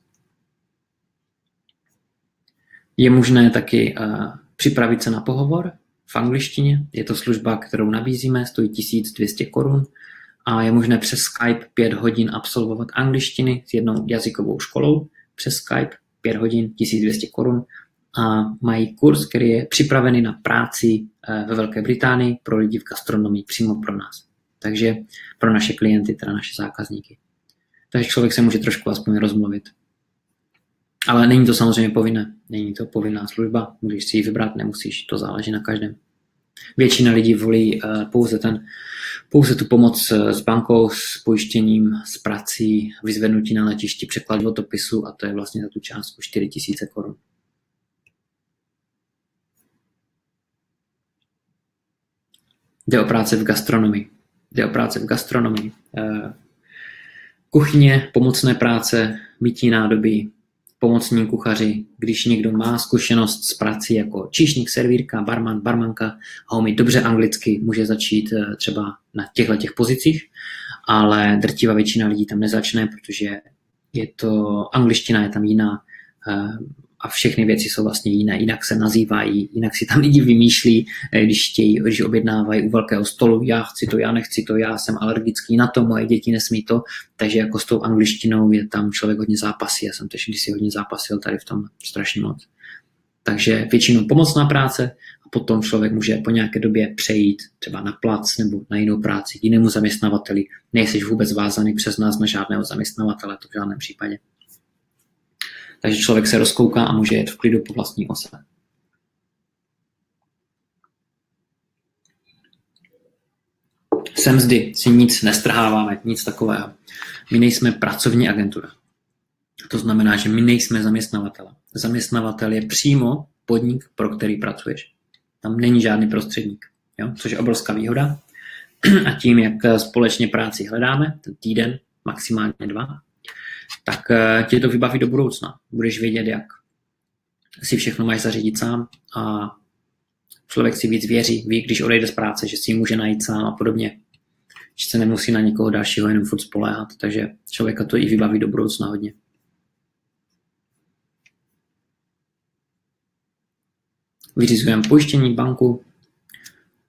Je možné taky uh, připravit se na pohovor v angličtině. Je to služba, kterou nabízíme, stojí tisíc dvě stě korun a je možné přes Skype pět hodin absolvovat angličtiny s jednou jazykovou školou. Přes Skype pět hodin, tisíc dvě stě korun a mají kurz, který je připravený na práci uh, ve Velké Británii pro lidi v gastronomii přímo pro nás. Takže pro naše klienty, teda naše zákazníky. Takže člověk se může trošku aspoň rozmluvit. Ale není to samozřejmě povinné. Není to povinná služba. Můžeš si ji vybrat, nemusíš. To záleží na každém. Většina lidí volí pouze, ten, pouze tu pomoc s bankou, s pojištěním, s prací, vyzvednutí na letišti, překlad životopisu a to je vlastně za tu částku čtyři tisíce korun. Jde o práce v gastronomii. Jde o práce v gastronomii. Kuchyně, pomocné práce, mytí nádobí, pomocní kuchaři, když někdo má zkušenost s prací jako číšník, servírka, barman, barmanka a umí dobře anglicky, může začít třeba na těchto těch pozicích, ale drtivá většina lidí tam nezačne, protože je to, angličtina je tam jiná a všechny věci jsou vlastně jiné, jinak se nazývají, jinak si tam lidi vymýšlí, když chtějí, když objednávají u velkého stolu, já chci to, já nechci to, já jsem alergický na to, moje děti nesmí to, takže jako s tou angličtinou je tam člověk hodně zápasí, já jsem tež kdysi hodně zápasil tady v tom strašně moc. Takže většinou pomocná práce a potom člověk může po nějaké době přejít třeba na plac nebo na jinou práci k jinému zaměstnavateli, nejseš vůbec vázaný přes nás na žádného zaměstnavatele, to v žádném případě. Takže člověk se rozkouká a může jet v klidu po vlastní ose. Sem mzdy si nic nestrháváme, nic takového. My nejsme pracovní agentura. To znamená, že my nejsme zaměstnavatele. Zaměstnavatel je přímo podnik, pro který pracuješ. Tam není žádný prostředník, jo? Což je obrovská výhoda. A tím, jak společně práci hledáme, ten týden, maximálně dva, tak tě to vybaví do budoucna. Budeš vědět, jak si všechno máš zařídit sám a člověk si víc věří, ví, když odejde z práce, že si ji může najít sám a podobně. Že se nemusí na někoho dalšího jenom furt spoléhat, takže člověka to i vybaví do budoucna hodně. Vyřizujeme pojištění, banku,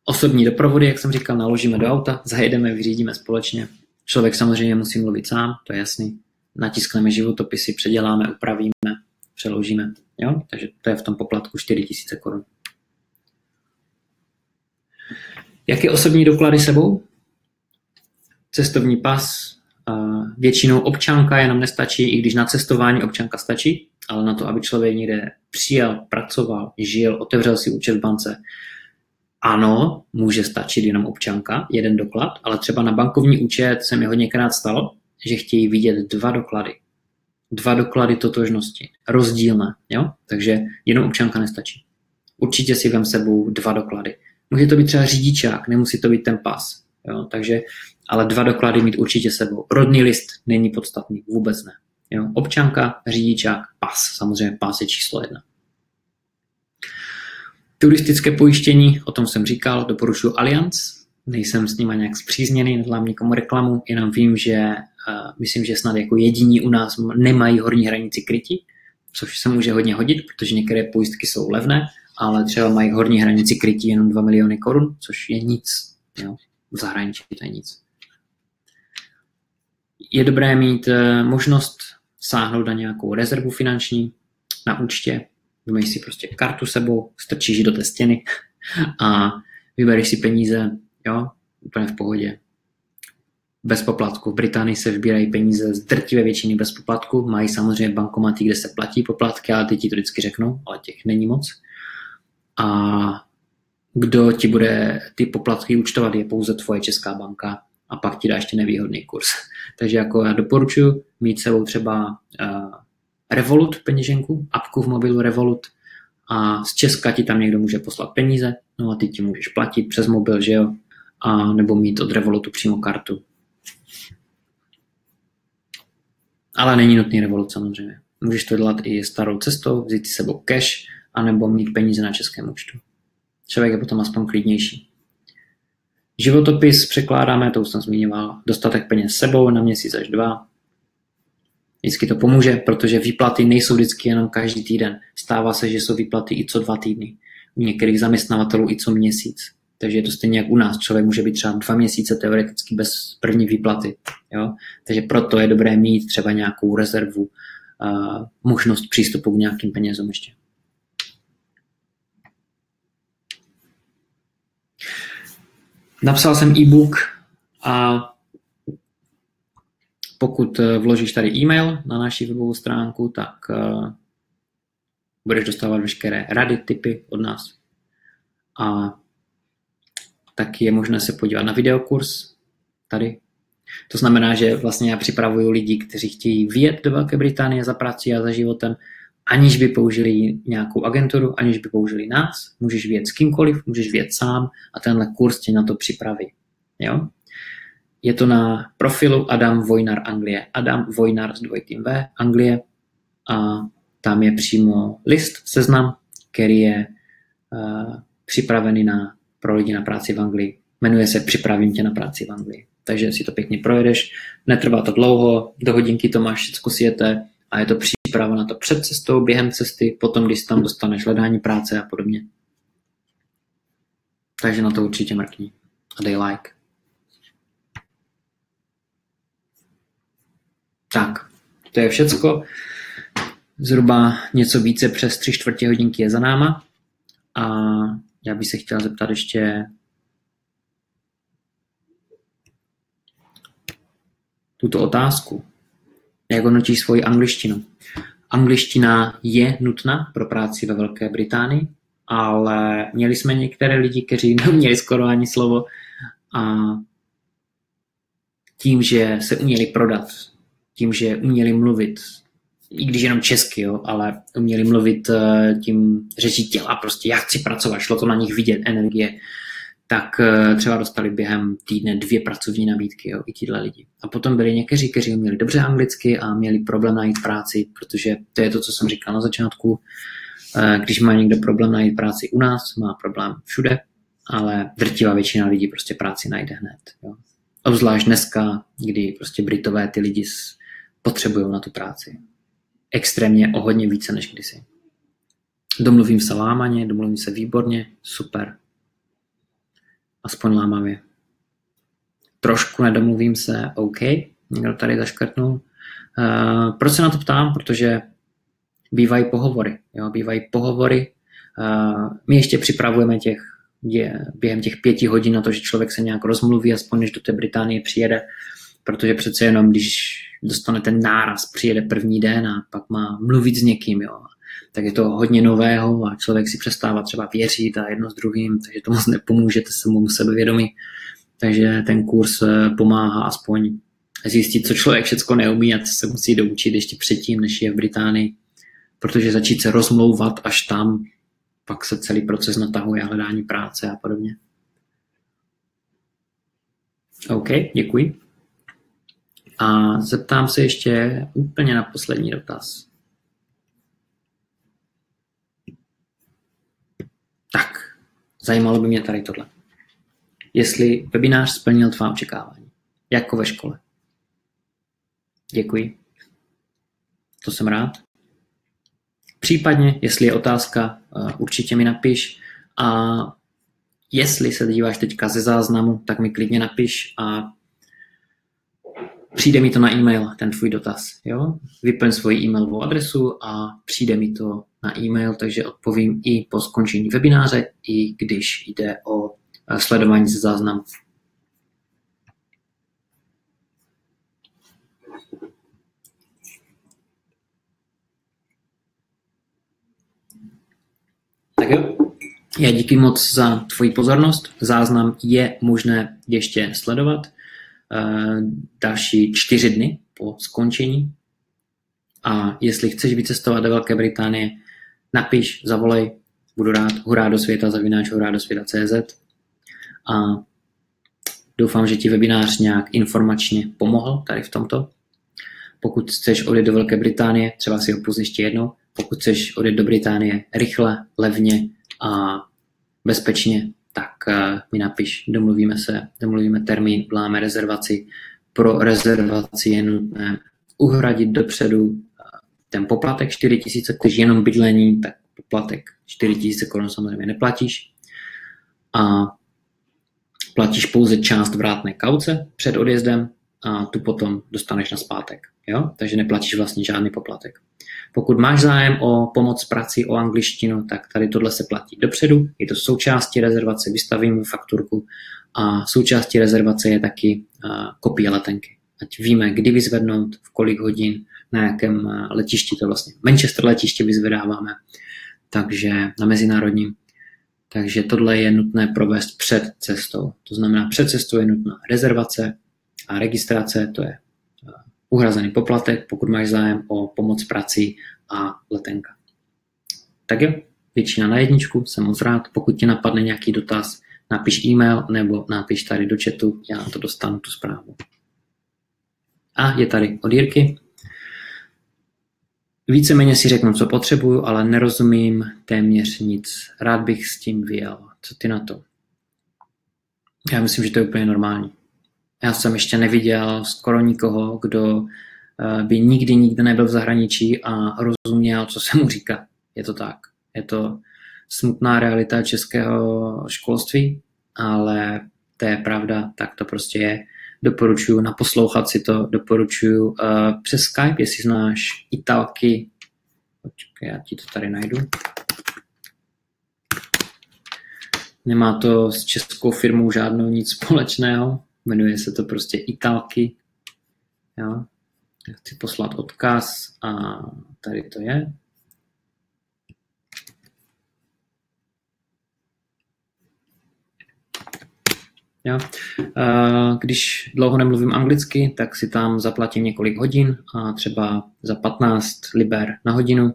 osobní doprovody, jak jsem říkal, naložíme do auta, zajedeme, vyřídíme společně. Člověk samozřejmě musí mluvit sám, to je jasný. Natiskneme životopisy, předěláme, upravíme, přeložíme. Jo? Takže to je v tom poplatku čtyři tisíce korun. Jaké osobní doklady sebou? Cestovní pas. Většinou občanka jenom nestačí, i když na cestování občanka stačí, ale na to, aby člověk někde přijel, pracoval, žil, otevřel si účet v bance. Ano, může stačit jenom občanka, jeden doklad, ale třeba na bankovní účet se mi hodněkrát stalo, že chtějí vidět dva doklady. Dva doklady totožnosti. Rozdílné, jo? Takže jenom občanka nestačí. Určitě si vem sebou dva doklady. Může to být třeba řidičák, nemusí to být ten pas. Jo? Takže, ale dva doklady mít určitě sebou. Rodný list není podstatný, vůbec ne. Jo? Občanka, řidičák, pas. Samozřejmě pas je číslo jedna. Turistické pojištění, o tom jsem říkal, doporučuji Allianz. nejsem s nima nějak zpřízněný, nedlám nikomu reklamu, jenom vím, že uh, myslím, že snad jako jediní u nás nemají horní hranici krytí, což se může hodně hodit, protože některé pojistky jsou levné, ale třeba mají horní hranici krytí jenom dva miliony korun, což je nic. Jo. V zahraničí to je nic. Je dobré mít uh, možnost sáhnout na nějakou rezervu finanční na účtě, vybereš si prostě kartu sebou, strčíš ji do té stěny a vybereš si peníze, jo, úplně v pohodě. Bez poplatku. V Británii se vybírají peníze z drtivé většiny bez poplatku, mají samozřejmě bankomaty, kde se platí poplatky, ale ty ti to vždycky řeknou, ale těch není moc. A kdo ti bude ty poplatky účtovat, je pouze tvoje česká banka a pak ti dá ještě nevýhodný kurz. Takže jako já doporučuji mít sebou třeba uh, Revolut peněženku, apku v mobilu Revolut, a z Česka ti tam někdo může poslat peníze, no a ty ti můžeš platit přes mobil, že jo, a nebo mít od Revolutu přímo kartu. Ale není nutný Revolut samozřejmě. Můžeš to dělat i starou cestou, vzít si sebou cash, anebo mít peníze na českém účtu. Člověk je potom aspoň klidnější. Životopis překládáme, to už jsem zmiňoval, dostatek peněz sebou na měsíc až dva. Vždycky to pomůže, protože výplaty nejsou vždycky jenom každý týden. Stává se, že jsou výplaty i co dva týdny. U některých zaměstnavatelů i co měsíc. Takže je to stejně jak u nás. Člověk může být třeba dva měsíce teoreticky bez první výplaty. Jo? Takže proto je dobré mít třeba nějakou rezervu, uh, možnost přístupu k nějakým penězům ještě. Napsal jsem e-book a pokud vložíš tady e-mail na naši webovou stránku, tak uh, budeš dostávat veškeré rady, tipy od nás. A tak je možné se podívat na videokurs tady. To znamená, že vlastně já připravuju lidi, kteří chtějí vyjet do Velké Británie za prací a za životem, aniž by použili nějakou agenturu, aniž by použili nás. Můžeš vyjet s kýmkoliv, můžeš vyjet sám a tenhle kurz tě na to připraví. Jo? Je to na profilu Adam Vojnár Anglie. Adam Vojnár s dvojitým V, Anglie. A tam je přímo list, seznam, který je uh, připravený na, pro lidi na práci v Anglii. Jmenuje se Připravím tě na práci v Anglii. Takže si to pěkně projedeš. Netrvá to dlouho, do hodinky to máš, všechno sjete a je to příprava na to před cestou, během cesty, potom, když tam dostaneš hledání práce a podobně. Takže na to určitě mrkni a dej like. Tak, to je všecko. Zhruba něco více přes tři čtvrtě hodinky je za náma. A já bych se chtěl zeptat ještě... tuto otázku. Jak hodnotíš svoji angličtinu? Angličtina je nutná pro práci ve Velké Británii, ale měli jsme některé lidi, kteří neuměli skoro ani slovo a tím, že se uměli prodat, tím, že uměli mluvit, i když jenom česky, jo, ale uměli mluvit tím řečí těla, prostě já chci pracovat, šlo to na nich vidět, energie, tak třeba dostali během týdne dvě pracovní nabídky, jo, i tíhle lidi. A potom byli někteří, kteří uměli dobře anglicky a měli problém najít práci, protože to je to, co jsem říkal na začátku, když má někdo problém najít práci u nás, má problém všude, ale drtivá většina lidí prostě práci najde hned. Jo. Obzvlášť dneska, kdy prostě Britové ty lidi potřebují na tu práci. Extrémně o hodně více než kdysi. Domluvím se lámaně, domluvím se výborně, super. Aspoň lámavě. Trošku nedomluvím se, OK, někdo tady zaškrtnul. Uh, proč se na to ptám? Protože bývají pohovory. Jo? Bývají pohovory. Uh, my ještě připravujeme těch, je, během těch pěti hodin na to, že člověk se nějak rozmluví, aspoň než do té Británie přijede, protože přece jenom, když dostane ten náraz, přijede první den a pak má mluvit s někým, jo? Tak je to hodně nového a člověk si přestává třeba věřit a jedno s druhým, takže to moc nepomůže, to se mu sebevědomí. Takže ten kurz pomáhá aspoň zjistit, co člověk všechno neumí a co se musí doučit ještě předtím, než je v Británii, protože začít se rozmlouvat až tam, pak se celý proces natahuje, hledání práce a podobně. OK, děkuji. A zeptám se ještě úplně na poslední dotaz. Tak, zajímalo by mě tady tohle. jestli webinář splnil tvá očekávání. Jako ve škole. Děkuji. To jsem rád. Případně, jestli je otázka, určitě mi napiš. A jestli se díváš teďka ze záznamu, tak mi klidně napiš a přijde mi to na e-mail, ten tvůj dotaz. Jo? Vyplň svoji e-mailovou adresu a přijde mi to na e-mail, takže odpovím i po skončení webináře, i když jde o sledování ze záznamu. Tak jo, já díky moc za tvoji pozornost. Záznam je možné ještě sledovat další čtyři dny po skončení. A jestli chceš vycestovat do Velké Británie, napiš, zavolej, budu rád, hurá do světa, zavináč huradosveta tečka cz. A doufám, že ti webinář nějak informačně pomohl tady v tomto. Pokud chceš odjet do Velké Británie, třeba si ho pust ještě jednou, pokud chceš odjet do Británie rychle, levně a bezpečně, tak mi napiš, domluvíme se, domluvíme termín, vláme rezervaci. Pro rezervaci je nutné uhradit dopředu ten poplatek čtyři tisíce, když jenom bydlení, tak poplatek čtyři tisíce korun samozřejmě neplatíš. A platíš pouze část vrátné kauce před odjezdem a tu potom dostaneš na zpátek. Jo? Takže neplatíš vlastně žádný poplatek. Pokud máš zájem o pomoc prací, o angličtinu, tak tady tohle se platí dopředu. Je to součástí rezervace, vystavíme fakturku a součástí rezervace je taky kopie letenky. Ať víme, kdy vyzvednout, v kolik hodin, na jakém letišti, to vlastně Manchester letiště vyzvedáváme, takže na mezinárodním. Takže tohle je nutné provést před cestou. To znamená, před cestou je nutná rezervace a registrace, to je uhrazený poplatek, pokud máš zájem o pomoc prací a letenka. Tak jo, většina na jedničku, jsem moc rád. Pokud ti napadne nějaký dotaz, napiš e-mail nebo napiš tady do chatu, já to dostanu tu zprávu. A je tady od Jirky. Víceméně si řeknu, co potřebuju, ale nerozumím téměř nic. Rád bych s tím vyjel. Co ty na to? Já myslím, že to je úplně normální. Já jsem ještě neviděl skoro nikoho, kdo by nikdy nikde nebyl v zahraničí a rozuměl, co se mu říká. Je to tak. Je to smutná realita českého školství, ale to je pravda, tak to prostě je. Doporučuju naposlouchat si to, doporučuju uh, přes Skype, jestli znáš Italki. Počkej, já ti to tady najdu. Nemá to s českou firmou žádnou nic společného. Jmenuje se to prostě Italki. Jo. Já chci poslat odkaz a tady to je. Jo. Když dlouho nemluvím anglicky, tak si tam zaplatím několik hodin a třeba za patnáct liber na hodinu,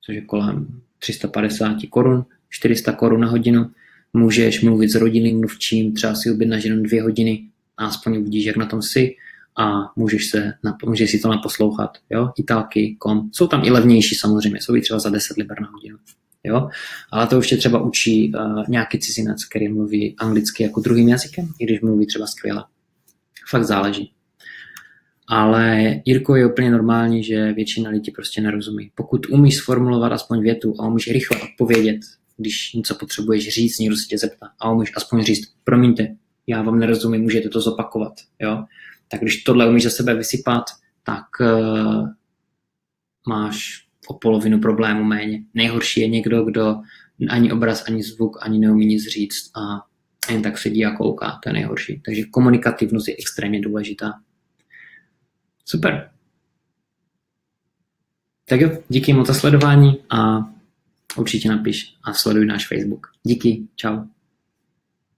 což je kolem tři sta padesát korun, čtyři sta korun na hodinu. Můžeš mluvit s rodinným mluvčím, třeba si objednáš jenom dvě hodiny, aspoň uvidíš, jak na tom jsi a můžeš, se, můžeš si to naposlouchat. Jo? Italki tečka com. Jsou tam i levnější samozřejmě, jsou i třeba za deset liber na hodinu. Jo? Ale to už je třeba učí uh, nějaký cizinec, který mluví anglicky jako druhým jazykem, i když mluví třeba skvěle. Fakt záleží. Ale Jirko, je úplně normální, že většina lidí prostě nerozumí. Pokud umíš sformulovat aspoň větu a umíš rychle odpovědět, když něco potřebuješ říct, někdo se tě zeptá a umíš aspoň říct, promiňte, já vám nerozumím, můžete to zopakovat. Jo? Tak když tohle umíš za sebe vysypat, tak uh, máš o polovinu problému méně. Nejhorší je někdo, kdo ani obraz, ani zvuk, ani neumí nic říct a jen tak sedí a kouká, to je nejhorší. Takže komunikativnost je extrémně důležitá. Super. Tak jo, díky moc za sledování a určitě napiš a sleduj náš Facebook. Díky, čau.